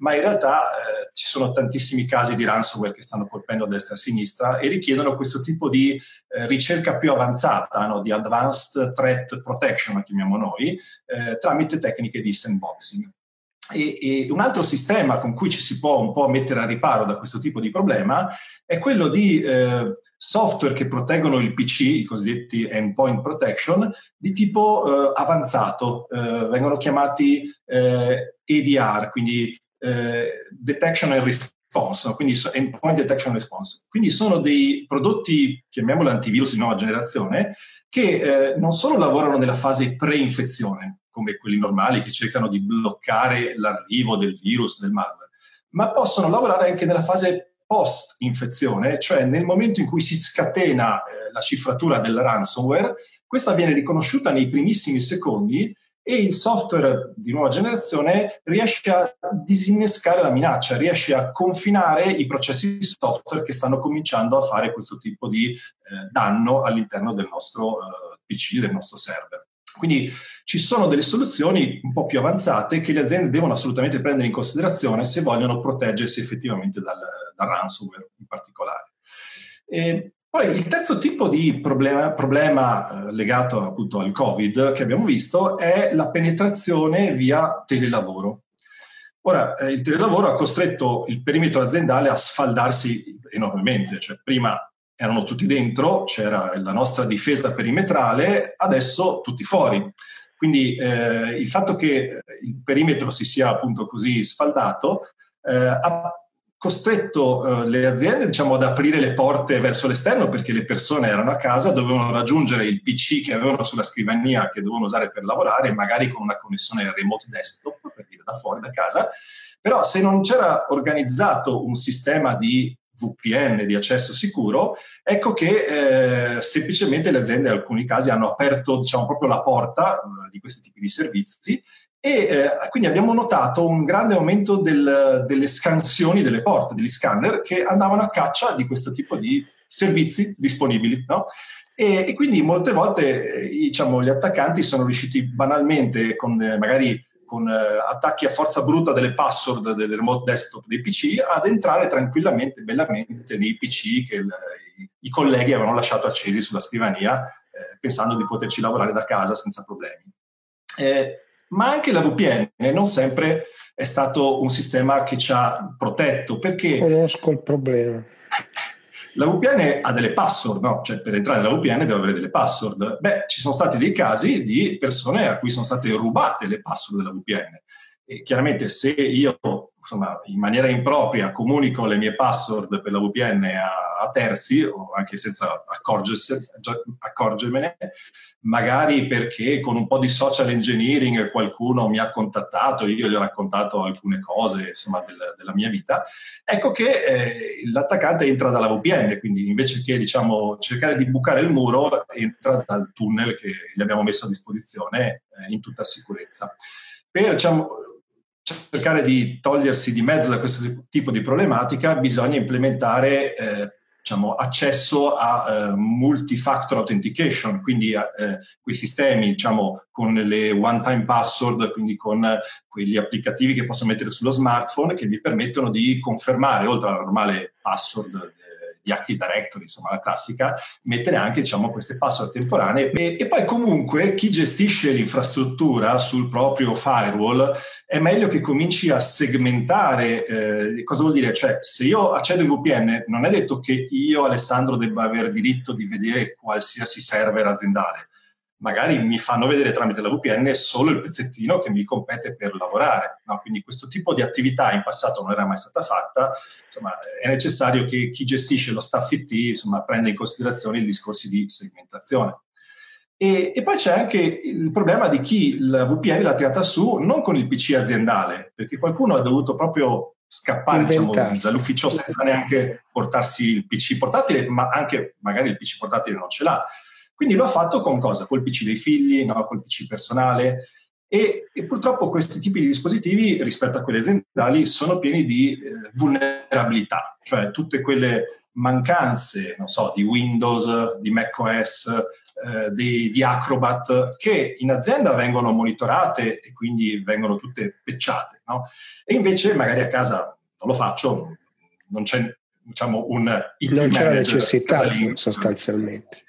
ma in realtà eh, ci sono tantissimi casi di ransomware che stanno colpendo a destra e a sinistra e richiedono questo tipo di eh, ricerca più avanzata, no? Di advanced threat protection, la chiamiamo noi, eh, tramite tecniche di sandboxing. E, e un altro sistema con cui ci si può un po' mettere al riparo da questo tipo di problema è quello di eh, software che proteggono il P C, i cosiddetti endpoint protection, di tipo eh, avanzato, eh, vengono chiamati eh, E D R, quindi Uh, detection and response, no? Quindi endpoint detection and response. Quindi sono dei prodotti, chiamiamoli antivirus di nuova generazione, che uh, non solo lavorano nella fase pre-infezione, come quelli normali che cercano di bloccare l'arrivo del virus, del malware, ma possono lavorare anche nella fase post-infezione, cioè nel momento in cui si scatena uh, la cifratura del ransomware. Questa viene riconosciuta nei primissimi secondi e il software di nuova generazione riesce a disinnescare la minaccia, riesce a confinare i processi di software che stanno cominciando a fare questo tipo di eh, danno all'interno del nostro eh, P C, del nostro server. Quindi ci sono delle soluzioni un po' più avanzate che le aziende devono assolutamente prendere in considerazione se vogliono proteggersi effettivamente dal, dal ransomware in particolare. E poi il terzo tipo di problema, problema eh, legato appunto al Covid che abbiamo visto è la penetrazione via telelavoro. Ora, eh, il telelavoro ha costretto il perimetro aziendale a sfaldarsi enormemente, cioè prima erano tutti dentro, c'era la nostra difesa perimetrale, adesso tutti fuori. Quindi eh, il fatto che il perimetro si sia appunto così sfaldato eh, ha costretto eh, le aziende, diciamo, ad aprire le porte verso l'esterno, perché le persone erano a casa, dovevano raggiungere il P C che avevano sulla scrivania, che dovevano usare per lavorare, magari con una connessione remote desktop, per dire da fuori, da casa. Però se non c'era organizzato un sistema di V P N, di accesso sicuro, ecco che eh, semplicemente le aziende in alcuni casi hanno aperto, diciamo, proprio la porta eh, di questi tipi di servizi. E eh, quindi abbiamo notato un grande aumento del, delle scansioni delle porte, degli scanner che andavano a caccia di questo tipo di servizi disponibili, no? E, e quindi molte volte eh, diciamo, gli attaccanti sono riusciti banalmente, con, eh, magari con eh, attacchi a forza bruta delle password del remote desktop dei P C, ad entrare tranquillamente, bellamente nei P C che il, i colleghi avevano lasciato accesi sulla scrivania, eh, pensando di poterci lavorare da casa senza problemi. Eh, Ma anche la V P N non sempre è stato un sistema che ci ha protetto, perché... Conosco il problema. La V P N ha delle password, no? Cioè per entrare nella V P N deve avere delle password. Beh, ci sono stati dei casi di persone a cui sono state rubate le password della V P N. E chiaramente se io, insomma, in maniera impropria comunico le mie password per la V P N a, a terzi, o anche senza accorgermene, magari perché con un po' di social engineering qualcuno mi ha contattato, io gli ho raccontato alcune cose, insomma, del, della mia vita, ecco che eh, l'attaccante entra dalla V P N, quindi invece che, diciamo, cercare di bucare il muro, entra dal tunnel che gli abbiamo messo a disposizione eh, in tutta sicurezza. Per, diciamo, cercare di togliersi di mezzo da questo tipo di problematica bisogna implementare eh, diciamo, accesso a eh, multi-factor authentication, quindi eh, quei sistemi, diciamo, con le one-time password, quindi con eh, quegli applicativi che posso mettere sullo smartphone che mi permettono di confermare, oltre alla normale password di Active Directory, insomma la classica, mettere anche, diciamo, queste password temporanee e, e poi comunque chi gestisce l'infrastruttura sul proprio firewall è meglio che cominci a segmentare. Eh, cosa vuol dire? Cioè, se io accedo in V P N non è detto che io, Alessandro, debba aver diritto di vedere qualsiasi server aziendale. Magari mi fanno vedere tramite la V P N solo il pezzettino che mi compete per lavorare, no? Quindi questo tipo di attività in passato non era mai stata fatta. Insomma, è necessario che chi gestisce lo staff I T, insomma, prenda in considerazione i discorsi di segmentazione. E, e poi c'è anche il problema di chi la V P N l'ha tirata su non con il P C aziendale, perché qualcuno ha dovuto proprio scappare, diciamo, dall'ufficio senza neanche portarsi il P C portatile, ma anche magari il P C portatile non ce l'ha. Quindi lo ha fatto con cosa? Col P C dei figli, no? Col P C personale. E, e purtroppo questi tipi di dispositivi, rispetto a quelli aziendali, sono pieni di eh, vulnerabilità, cioè tutte quelle mancanze, non so, di Windows, di macOS, eh, di, di Acrobat, che in azienda vengono monitorate e quindi vengono tutte patchate, no? E invece magari a casa non lo faccio, non c'è, diciamo, un I T non manager, c'è la necessità casalingo, sostanzialmente.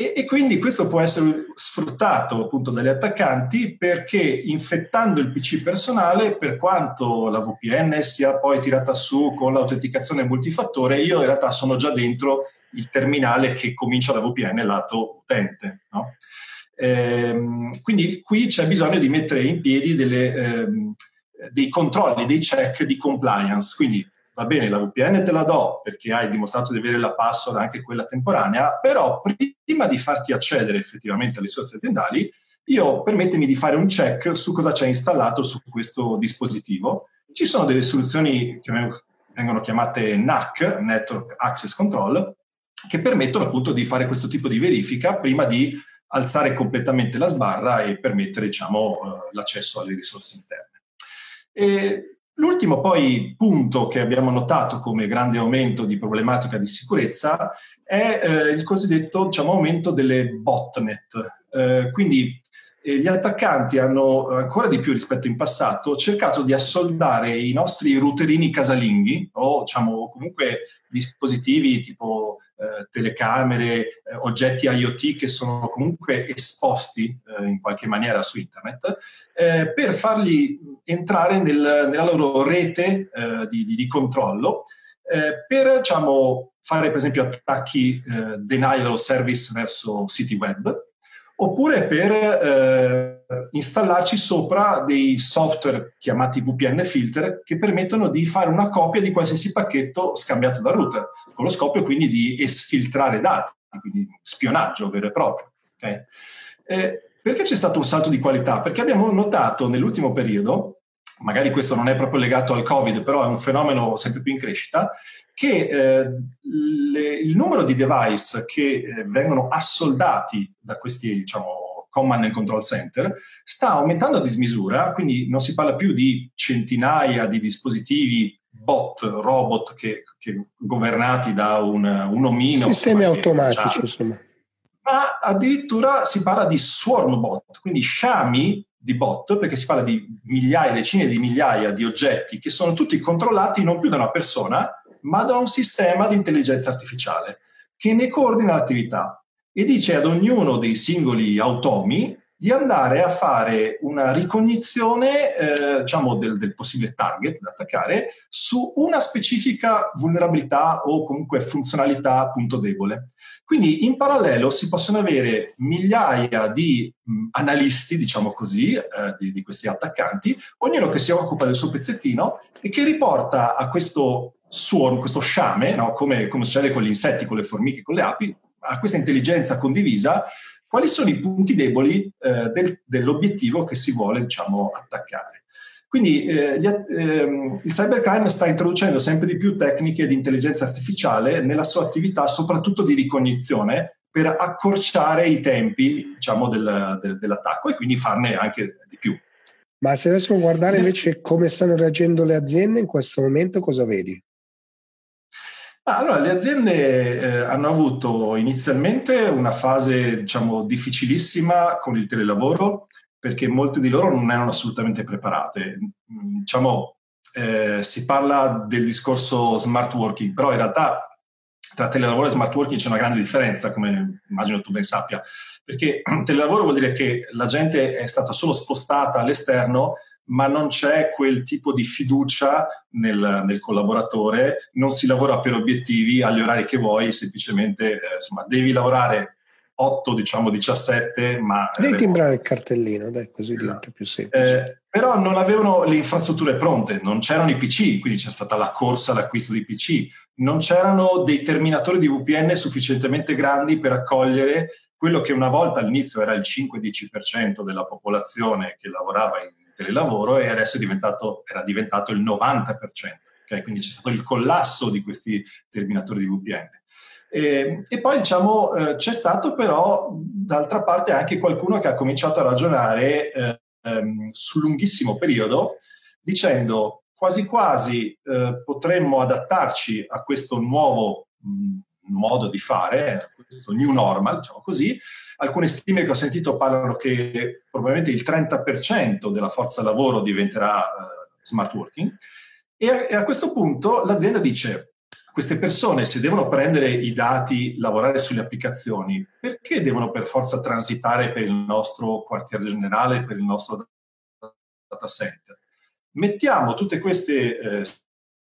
E, e quindi questo può essere sfruttato appunto dagli attaccanti, perché infettando il P C personale, per quanto la V P N sia poi tirata su con l'autenticazione multifattore, io in realtà sono già dentro il terminale che comincia la V P N lato utente, no? Ehm, quindi qui c'è bisogno di mettere in piedi delle, ehm, dei controlli, dei check di compliance. Quindi va bene, la V P N te la do perché hai dimostrato di avere la password, anche quella temporanea, però prima di farti accedere effettivamente alle risorse aziendali, io permettimi di fare un check su cosa c'è installato su questo dispositivo. Ci sono delle soluzioni che vengono chiamate N A C, Network Access Control, che permettono appunto di fare questo tipo di verifica prima di alzare completamente la sbarra e permettere, diciamo, l'accesso alle risorse interne. E l'ultimo poi punto che abbiamo notato come grande aumento di problematica di sicurezza è eh, il cosiddetto, diciamo, aumento delle botnet. Eh, quindi eh, gli attaccanti hanno ancora di più rispetto in passato cercato di assoldare i nostri routerini casalinghi, o diciamo comunque dispositivi tipo eh, telecamere, eh, oggetti IoT che sono comunque esposti eh, in qualche maniera su internet, eh, per farli entrare nel, nella loro rete eh, di, di, di controllo eh, per, diciamo, fare per esempio attacchi eh, denial of service verso siti web, oppure per eh, installarci sopra dei software chiamati V P N filter che permettono di fare una copia di qualsiasi pacchetto scambiato dal router, con lo scopo quindi di esfiltrare dati, quindi spionaggio vero e proprio. Okay? Eh, perché c'è stato un salto di qualità? Perché abbiamo notato nell'ultimo periodo, magari questo non è proprio legato al Covid, però è un fenomeno sempre più in crescita, che eh, le, il numero di device che eh, vengono assoldati da questi, diciamo, command and control center sta aumentando a dismisura. Quindi non si parla più di centinaia di dispositivi bot, robot, che, che governati da un, un omino. Sistemi automatici, insomma. Ma addirittura si parla di swarm bot, quindi sciami di bot, perché si parla di migliaia, decine di migliaia di oggetti che sono tutti controllati non più da una persona, ma da un sistema di intelligenza artificiale che ne coordina l'attività e dice ad ognuno dei singoli automi di andare a fare una ricognizione eh, diciamo del, del possibile target da attaccare su una specifica vulnerabilità o comunque funzionalità appunto debole. Quindi in parallelo si possono avere migliaia di mh, analisti, diciamo così, eh, di, di questi attaccanti, ognuno che si occupa del suo pezzettino e che riporta a questo swarm, questo sciame, no? come, come succede con gli insetti, con le formiche, con le api, a questa intelligenza condivisa, quali sono i punti deboli eh, del, dell'obiettivo che si vuole, diciamo, attaccare. Quindi eh, gli, ehm, il cybercrime sta introducendo sempre di più tecniche di intelligenza artificiale nella sua attività, soprattutto di ricognizione, per accorciare i tempi, diciamo, del, del, dell'attacco e quindi farne anche di più. Ma se adesso guardare invece come stanno reagendo le aziende in questo momento, cosa vedi? Allora, le aziende eh, hanno avuto inizialmente una fase, diciamo, difficilissima con il telelavoro, perché molte di loro non erano assolutamente preparate. Diciamo, eh, si parla del discorso smart working, però in realtà tra telelavoro e smart working c'è una grande differenza, come immagino tu ben sappia, perché telelavoro vuol dire che la gente è stata solo spostata all'esterno, ma non c'è quel tipo di fiducia nel, nel collaboratore, non si lavora per obiettivi agli orari che vuoi, semplicemente eh, insomma, devi lavorare otto, diciamo diciassette, ma... Devi timbrare il cartellino, dai, così esatto. Diventa più semplice. Eh, però non avevano le infrastrutture pronte, non c'erano i P C, quindi c'è stata la corsa all'acquisto di P C, non c'erano dei terminatori di V P N sufficientemente grandi per accogliere quello che una volta all'inizio era il cinque-dieci per cento della popolazione che lavorava in telelavoro e adesso è diventato, era diventato il novanta per cento, okay? Quindi c'è stato il collasso di questi terminatori di V P N. E, e poi diciamo eh, c'è stato però d'altra parte anche qualcuno che ha cominciato a ragionare eh, ehm, sul lunghissimo periodo dicendo quasi quasi eh, potremmo adattarci a questo nuovo mh, modo di fare, questo new normal, diciamo così. Alcune stime che ho sentito parlano che probabilmente il trenta per cento della forza lavoro diventerà eh, smart working e a, e a questo punto l'azienda dice: queste persone, se devono prendere i dati, lavorare sulle applicazioni, perché devono per forza transitare per il nostro quartier generale, per il nostro data center? Mettiamo tutti questi eh,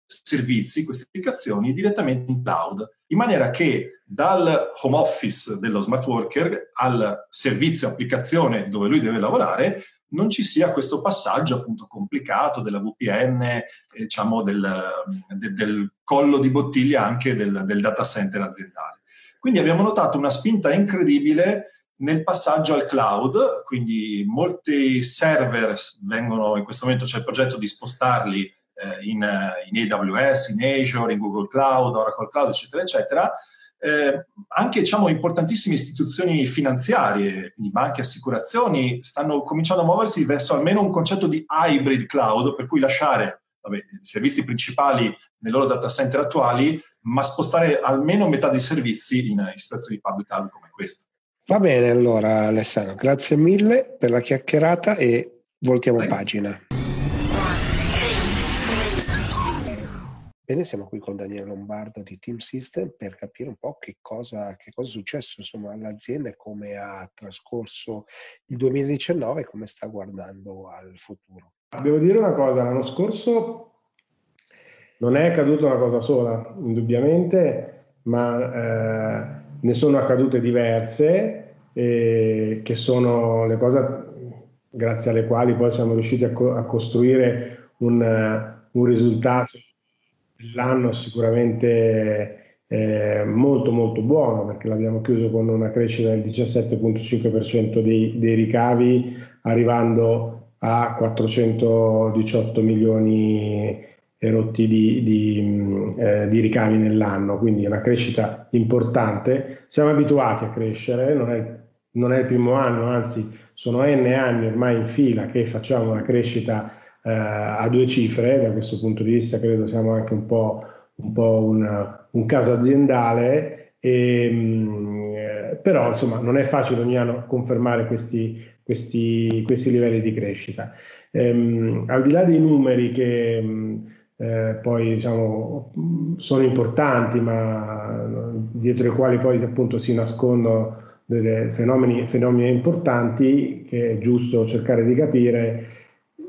servizi, queste applicazioni, direttamente in cloud, in maniera che dal home office dello smart worker al servizio applicazione dove lui deve lavorare non ci sia questo passaggio appunto complicato della V P N, eh, diciamo del, de, del collo di bottiglia anche del, del data center aziendale. Quindi abbiamo notato una spinta incredibile nel passaggio al cloud, quindi molti server vengono, in questo momento c'è il progetto di spostarli eh, in, in A W S, in Azure, in Google Cloud, Oracle Cloud, eccetera, eccetera. Eh, anche diciamo importantissime istituzioni finanziarie, quindi banche e assicurazioni, stanno cominciando a muoversi verso almeno un concetto di hybrid cloud, per cui lasciare vabbè, i servizi principali nei loro data center attuali, ma spostare almeno metà dei servizi in istituzioni public cloud come questa. Va bene, allora Alessandro, grazie mille per la chiacchierata e voltiamo Dai. pagina. Bene, siamo qui con Daniele Lombardo di TeamSystem per capire un po' che cosa, che cosa è successo insomma all'azienda e come ha trascorso il duemiladiciannove e come sta guardando al futuro. Devo dire una cosa, l'anno scorso non è accaduta una cosa sola, indubbiamente, ma eh, ne sono accadute diverse, eh, che sono le cose grazie alle quali poi siamo riusciti a, co- a costruire un, un risultato l'anno sicuramente eh, molto molto buono, perché l'abbiamo chiuso con una crescita del diciassette virgola cinque per cento dei, dei ricavi, arrivando a quattrocentodiciotto milioni e rotti di, di, eh, di ricavi nell'anno, quindi una crescita importante. Siamo abituati a crescere, non è, non è il primo anno, anzi sono n anni ormai in fila che facciamo una crescita a due cifre. Da questo punto di vista credo siamo anche un po', un, po un, un caso aziendale, e, però insomma non è facile ogni anno confermare questi, questi, questi livelli di crescita. Ehm, al di là dei numeri che eh, poi diciamo sono importanti, ma dietro i quali poi appunto si nascondono dei fenomeni, fenomeni importanti che è giusto cercare di capire.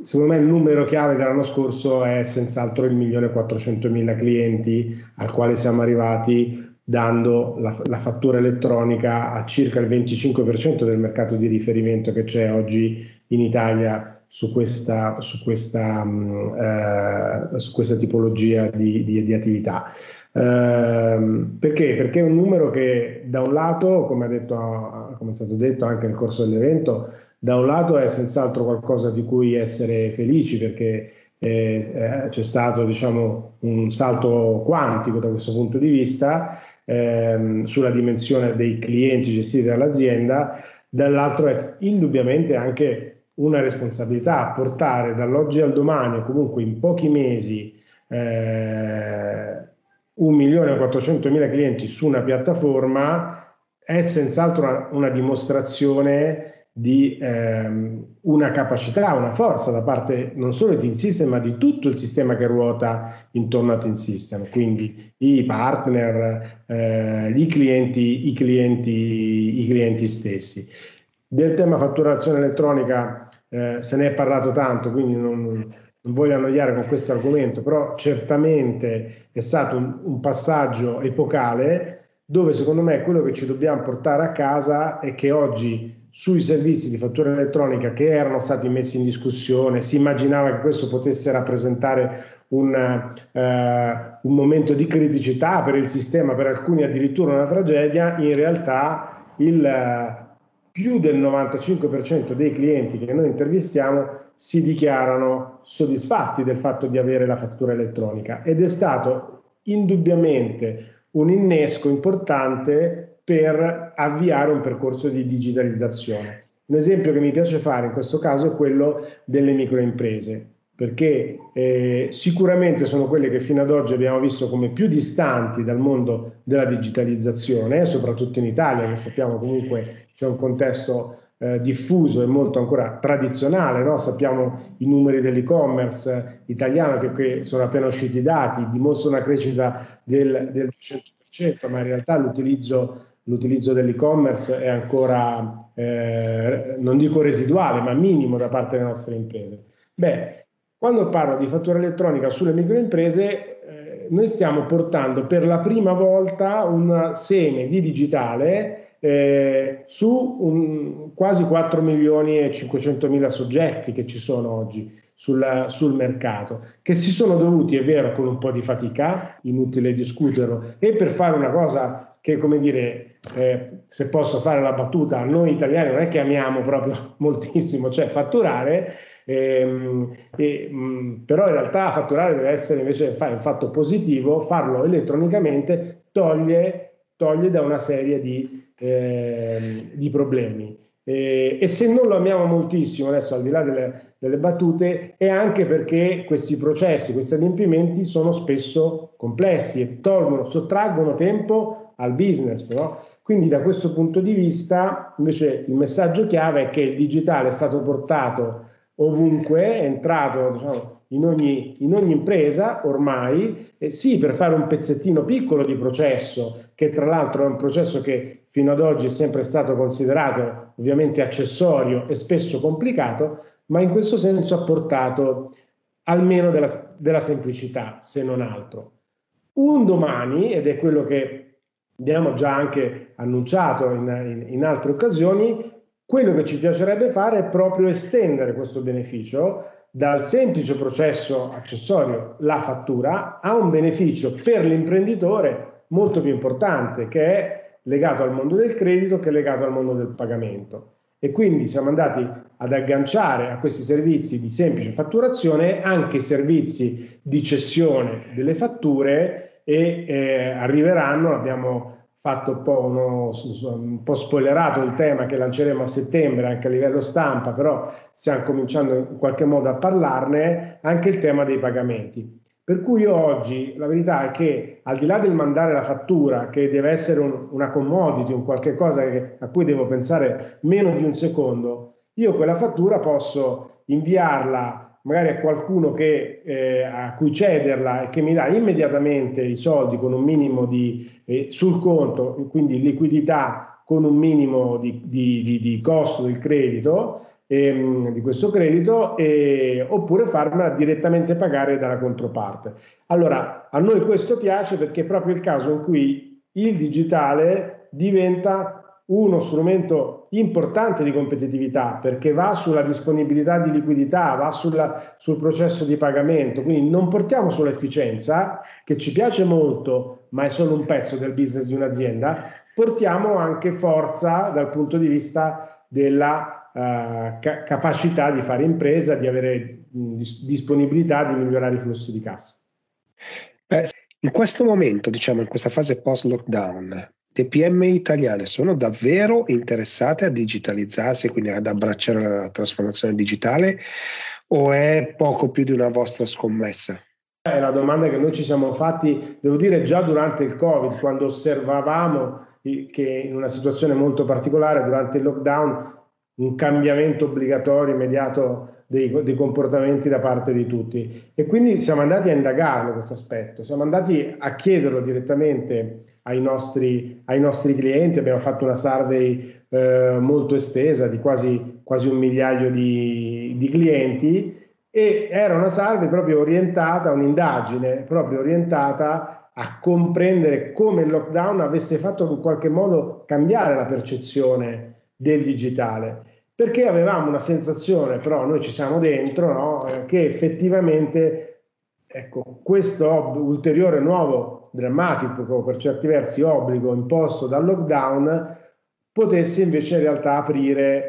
Secondo me il numero chiave dell'anno scorso è senz'altro il un milione e quattrocentomila clienti al quale siamo arrivati, dando la, la fattura elettronica a circa il venticinque per cento del mercato di riferimento che c'è oggi in Italia su questa, su questa, mh, eh, su questa tipologia di, di, di attività. Eh, perché? Perché è un numero che da un lato, come, ha detto, come è stato detto anche nel corso dell'evento, da un lato è senz'altro qualcosa di cui essere felici, perché eh, eh, c'è stato diciamo un salto quantico da questo punto di vista ehm, sulla dimensione dei clienti gestiti dall'azienda, dall'altro è indubbiamente anche una responsabilità portare dall'oggi al domani, o comunque in pochi mesi, eh, un milione e quattrocentomila clienti su una piattaforma è senz'altro una, una dimostrazione di ehm, una capacità, una forza da parte non solo di TeamSystem ma di tutto il sistema che ruota intorno a TeamSystem, quindi i partner, eh, i, clienti, i clienti, i clienti stessi. Del tema fatturazione elettronica eh, se ne è parlato tanto, quindi non, non voglio annoiare con questo argomento, però certamente è stato un, un passaggio epocale dove secondo me quello che ci dobbiamo portare a casa è che oggi sui servizi di fattura elettronica che erano stati messi in discussione, si immaginava che questo potesse rappresentare un, eh, un momento di criticità per il sistema, per alcuni addirittura una tragedia, in realtà il eh, più del novantacinque per cento dei clienti che noi intervistiamo si dichiarano soddisfatti del fatto di avere la fattura elettronica, ed è stato indubbiamente un innesco importante per avviare un percorso di digitalizzazione. Un esempio che mi piace fare in questo caso è quello delle microimprese, perché eh, sicuramente sono quelle che fino ad oggi abbiamo visto come più distanti dal mondo della digitalizzazione, soprattutto in Italia, che sappiamo comunque c'è un contesto Eh, diffuso e molto ancora tradizionale, no? Sappiamo i numeri dell'e-commerce italiano che, che sono appena usciti i dati, dimostrano una crescita del, del duecento per cento, ma in realtà l'utilizzo, l'utilizzo dell'e-commerce è ancora, eh, non dico residuale, ma minimo da parte delle nostre imprese. Beh, quando parlo di fattura elettronica sulle microimprese, eh, noi stiamo portando per la prima volta un seme di digitale Eh, su un, quasi quattro milioni e cinquecentomila soggetti che ci sono oggi sul, sul mercato, che si sono dovuti, è vero, con un po' di fatica, inutile discuterlo, e per fare una cosa che, come dire, eh, se posso fare la battuta, noi italiani non è che amiamo proprio moltissimo, cioè fatturare, ehm, e, mh, però in realtà fatturare deve essere invece fa, un fatto positivo, farlo elettronicamente toglie, toglie da una serie di Eh, di problemi eh, e se non lo amiamo moltissimo adesso, al di là delle, delle battute, è anche perché questi processi, questi adempimenti sono spesso complessi e tolgono, sottraggono tempo al business, no? Quindi da questo punto di vista invece il messaggio chiave è che il digitale è stato portato ovunque, è entrato, diciamo, in ogni, in ogni impresa ormai, eh sì, per fare un pezzettino piccolo di processo, che tra l'altro è un processo che fino ad oggi è sempre stato considerato ovviamente accessorio e spesso complicato, ma in questo senso ha portato almeno della, della semplicità, se non altro. Un domani, ed è quello che abbiamo già anche annunciato in, in, in altre occasioni, quello che ci piacerebbe fare è proprio estendere questo beneficio dal semplice processo accessorio, la fattura, a un beneficio per l'imprenditore molto più importante, che è legato al mondo del credito, che è legato al mondo del pagamento. E quindi siamo andati ad agganciare a questi servizi di semplice fatturazione anche i servizi di cessione delle fatture e eh, arriveranno, abbiamo fatto un po', uno, un po' spoilerato il tema che lanceremo a settembre anche a livello stampa, però stiamo cominciando in qualche modo a parlarne, anche il tema dei pagamenti. Per cui io oggi la verità è che, al di là del mandare la fattura, che deve essere un, una commodity, un qualche cosa che, a cui devo pensare meno di un secondo, io quella fattura posso inviarla magari a qualcuno che, eh, a cui cederla e che mi dà immediatamente i soldi con un minimo di eh, sul conto, quindi liquidità con un minimo di, di, di, di costo del credito, ehm, di questo credito, eh, oppure farmela direttamente pagare dalla controparte. Allora, a noi questo piace perché è proprio il caso in cui il digitale diventa uno strumento importante di competitività, perché va sulla disponibilità di liquidità, va sulla, sul processo di pagamento, quindi non portiamo solo efficienza, che ci piace molto, ma è solo un pezzo del business di un'azienda, portiamo anche forza dal punto di vista della uh, ca- capacità di fare impresa, di avere mh, disponibilità, di migliorare i flussi di cassa. Eh, in questo momento, diciamo in questa fase post-lockdown, le P M I italiane sono davvero interessate a digitalizzarsi, quindi ad abbracciare la trasformazione digitale, o è poco più di una vostra scommessa? È la domanda che noi ci siamo fatti, devo dire, già durante il Covid, quando osservavamo che in una situazione molto particolare, durante il lockdown, un cambiamento obbligatorio immediato dei, dei comportamenti da parte di tutti. E quindi siamo andati a indagarlo questo aspetto, siamo andati a chiederlo direttamente ai nostri, ai nostri clienti, abbiamo fatto una survey eh, molto estesa di quasi, quasi un migliaio di, di clienti, e era una survey proprio orientata, un'indagine proprio orientata a comprendere come il lockdown avesse fatto in qualche modo cambiare la percezione del digitale, perché avevamo una sensazione, però noi ci siamo dentro, no? Che effettivamente, ecco, questo ulteriore nuovo drammatico, per certi versi obbligo imposto dal lockdown, potesse invece in realtà aprire,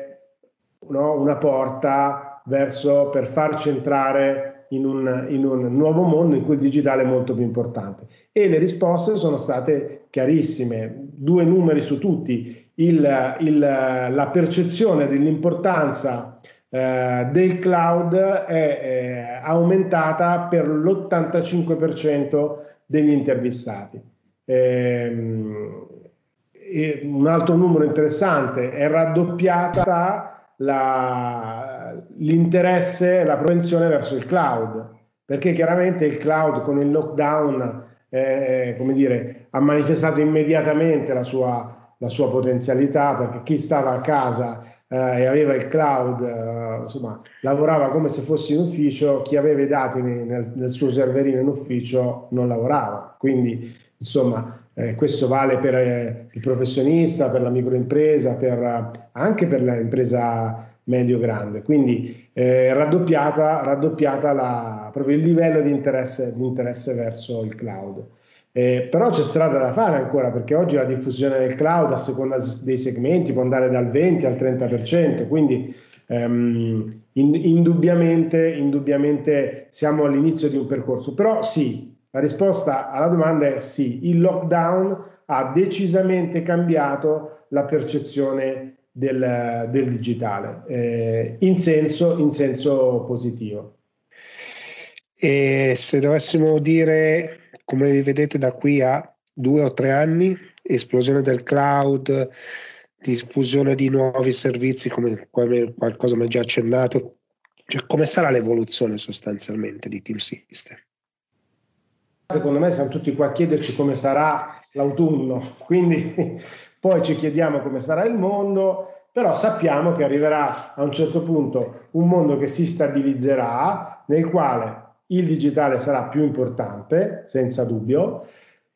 no, una porta verso, per farci entrare in un, in un nuovo mondo in cui il digitale è molto più importante. E le risposte sono state chiarissime, due numeri su tutti, il, il, la percezione dell'importanza eh, del cloud è, è aumentata per l'ottantacinque per cento degli intervistati. Ehm, e un altro numero interessante, è raddoppiata l'interesse e la propensione verso il cloud, perché chiaramente il cloud con il lockdown eh, come dire, ha manifestato immediatamente la sua, la sua potenzialità, perché chi stava a casa eh, e aveva il cloud eh, insomma, lavorava come se fosse in ufficio, chi aveva i dati nel, nel suo serverino in ufficio non lavorava, quindi insomma Eh, questo vale per eh, il professionista, per la microimpresa, per, anche per l'impresa medio-grande. Quindi eh, raddoppiata, raddoppiata la, proprio il livello di interesse, di interesse verso il cloud. Eh, però c'è strada da fare ancora, perché oggi la diffusione del cloud a seconda dei segmenti può andare dal venti al trenta per cento, quindi ehm, in, indubbiamente, indubbiamente siamo all'inizio di un percorso. Però sì, la risposta alla domanda è sì, il lockdown ha decisamente cambiato la percezione del, del digitale, eh, in senso, in senso positivo. E se dovessimo dire, come vi vedete da qui a due o tre anni, esplosione del cloud, diffusione di nuovi servizi, come, come qualcosa mi ha già accennato, cioè come sarà l'evoluzione sostanzialmente di TeamSystem? Secondo me siamo tutti qua a chiederci come sarà l'autunno, quindi poi ci chiediamo come sarà il mondo, però sappiamo che arriverà a un certo punto un mondo che si stabilizzerà, nel quale il digitale sarà più importante, senza dubbio,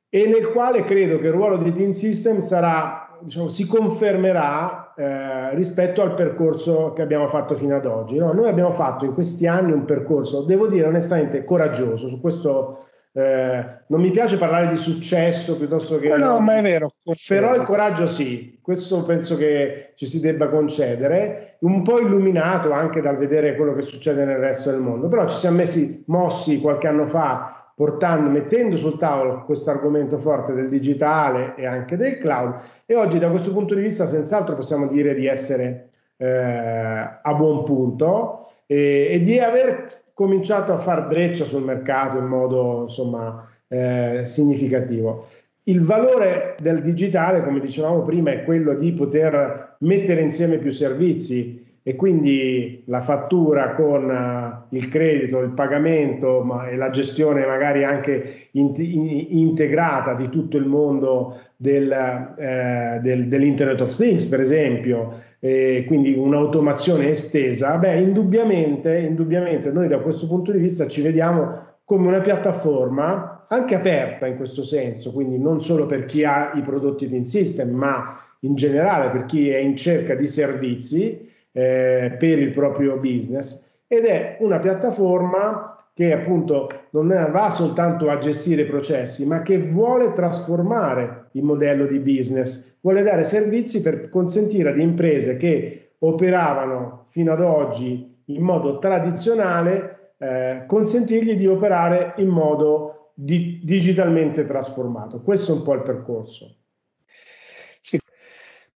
e nel quale credo che il ruolo di TeamSystem sarà, diciamo, si confermerà eh, rispetto al percorso che abbiamo fatto fino ad oggi. No? Noi abbiamo fatto in questi anni un percorso, devo dire onestamente, coraggioso su questo. Eh, non mi piace parlare di successo piuttosto che... No, no, ma è vero. Però il coraggio sì, questo penso che ci si debba concedere, un po' illuminato anche dal vedere quello che succede nel resto del mondo, però ci siamo messi mossi qualche anno fa, portando, mettendo sul tavolo questo argomento forte del digitale e anche del cloud, e oggi da questo punto di vista senz'altro possiamo dire di essere eh, a buon punto e, e di aver cominciato a far breccia sul mercato in modo insomma eh, significativo. Il valore del digitale, come dicevamo prima, è quello di poter mettere insieme più servizi, e quindi la fattura con uh, il credito, il pagamento, ma, e la gestione magari anche in, in, integrata di tutto il mondo del, eh, del, dell'Internet of Things, per esempio, e quindi un'automazione estesa, beh, indubbiamente, indubbiamente noi da questo punto di vista ci vediamo come una piattaforma anche aperta in questo senso, quindi non solo per chi ha i prodotti TeamSystem, ma in generale per chi è in cerca di servizi Eh, per il proprio business, ed è una piattaforma che appunto non va soltanto a gestire i processi, ma che vuole trasformare il modello di business, vuole dare servizi per consentire ad imprese che operavano fino ad oggi in modo tradizionale, eh, consentirgli di operare in modo di- digitalmente trasformato. Questo è un po' il percorso.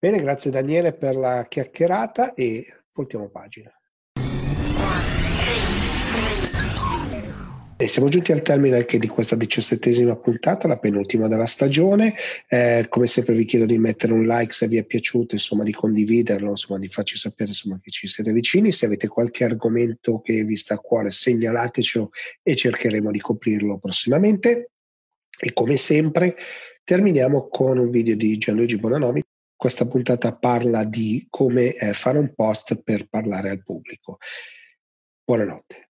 Bene, grazie Daniele per la chiacchierata e voltiamo pagina. E siamo giunti al termine anche di questa diciassettesima puntata, la penultima della stagione. Eh, come sempre vi chiedo di mettere un like se vi è piaciuto, insomma di condividerlo, insomma di farci sapere insomma che ci siete vicini. Se avete qualche argomento che vi sta a cuore, segnalatecelo e cercheremo di coprirlo prossimamente. E come sempre terminiamo con un video di Gianluigi Bonanomi. Questa puntata parla di come eh, fare un post per parlare al pubblico. Buonanotte.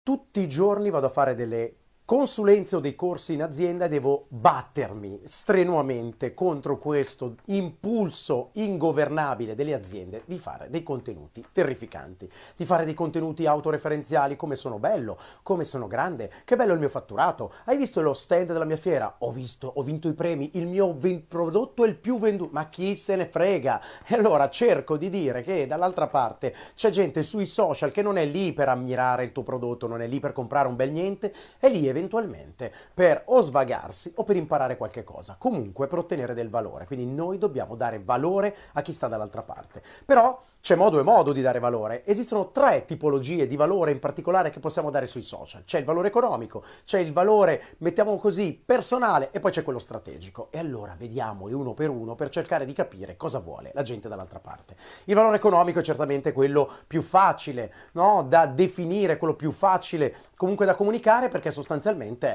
Tutti i giorni vado a fare delle consulenze o dei corsi in azienda, devo battermi strenuamente contro questo impulso ingovernabile delle aziende di fare dei contenuti terrificanti, di fare dei contenuti autoreferenziali come sono bello, come sono grande, che bello il mio fatturato, hai visto lo stand della mia fiera, ho visto, ho vinto i premi, il mio prodotto è il più venduto, ma chi se ne frega? E allora cerco di dire che dall'altra parte c'è gente sui social che non è lì per ammirare il tuo prodotto, non è lì per comprare un bel niente, è lì eventualmente per o svagarsi o per imparare qualche cosa, comunque per ottenere del valore. Quindi noi dobbiamo dare valore a chi sta dall'altra parte. Però c'è modo e modo di dare valore. Esistono tre tipologie di valore in particolare che possiamo dare sui social. C'è il valore economico, c'è il valore, mettiamo così, personale, e poi c'è quello strategico. E allora vediamoli uno per uno per cercare di capire cosa vuole la gente dall'altra parte. Il valore economico è certamente quello più facile, no? Da definire, quello più facile comunque da comunicare, perché sostanzialmente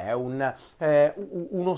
è un, eh, uno,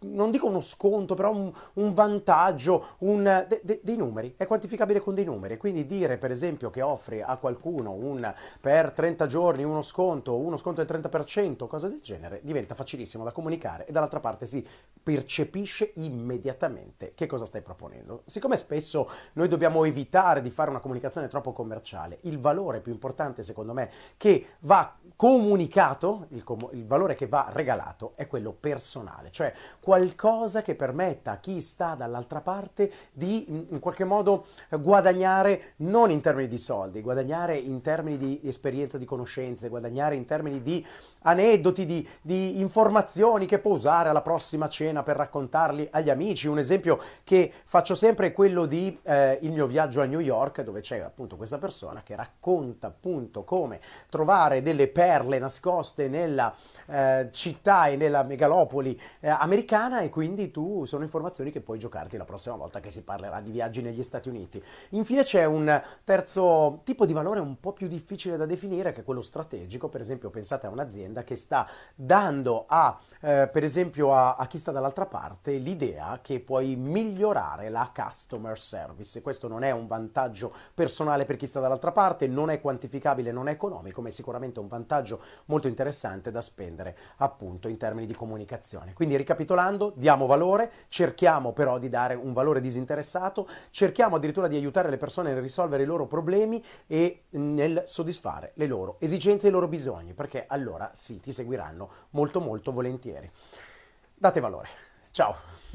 non dico uno sconto, però un, un vantaggio, un, de, de, dei numeri, è quantificabile con dei numeri. Quindi dire per esempio che offri a qualcuno un, per trenta giorni uno sconto, uno sconto del trenta per cento, cosa del genere, diventa facilissimo da comunicare e dall'altra parte si percepisce immediatamente che cosa stai proponendo. Siccome spesso noi dobbiamo evitare di fare una comunicazione troppo commerciale, il valore più importante secondo me che va comunicato, il, com- il valore che va regalato è quello personale, cioè qualcosa che permetta a chi sta dall'altra parte di in qualche modo guadagnare non in termini di soldi, guadagnare in termini di esperienza, di conoscenze, guadagnare in termini di aneddoti, di, di informazioni che può usare alla prossima cena per raccontarli agli amici. Un esempio che faccio sempre è quello di eh, il mio viaggio a New York, dove c'è appunto questa persona che racconta appunto come trovare delle perle nascoste nella eh, città e nella megalopoli eh, americana, e quindi tu sono informazioni che puoi giocarti la prossima volta che si parlerà di viaggi negli Stati Uniti. Infine c'è un terzo tipo di valore un po' più difficile da definire, che è quello strategico. Per esempio pensate a un'azienda che sta dando a, eh, per esempio a, a chi sta dall'altra parte l'idea che puoi migliorare la customer service. Questo non è un vantaggio personale per chi sta dall'altra parte, non è quantificabile, non è economico, ma è sicuramente un vantaggio molto interessante da spendere appunto in termini di comunicazione. Quindi ricapitolando, diamo valore, cerchiamo però di dare un valore disinteressato, cerchiamo addirittura di aiutare le persone nel risolvere i loro problemi e nel soddisfare le loro esigenze e i loro bisogni, perché allora sì, ti seguiranno molto molto volentieri. Date valore. Ciao!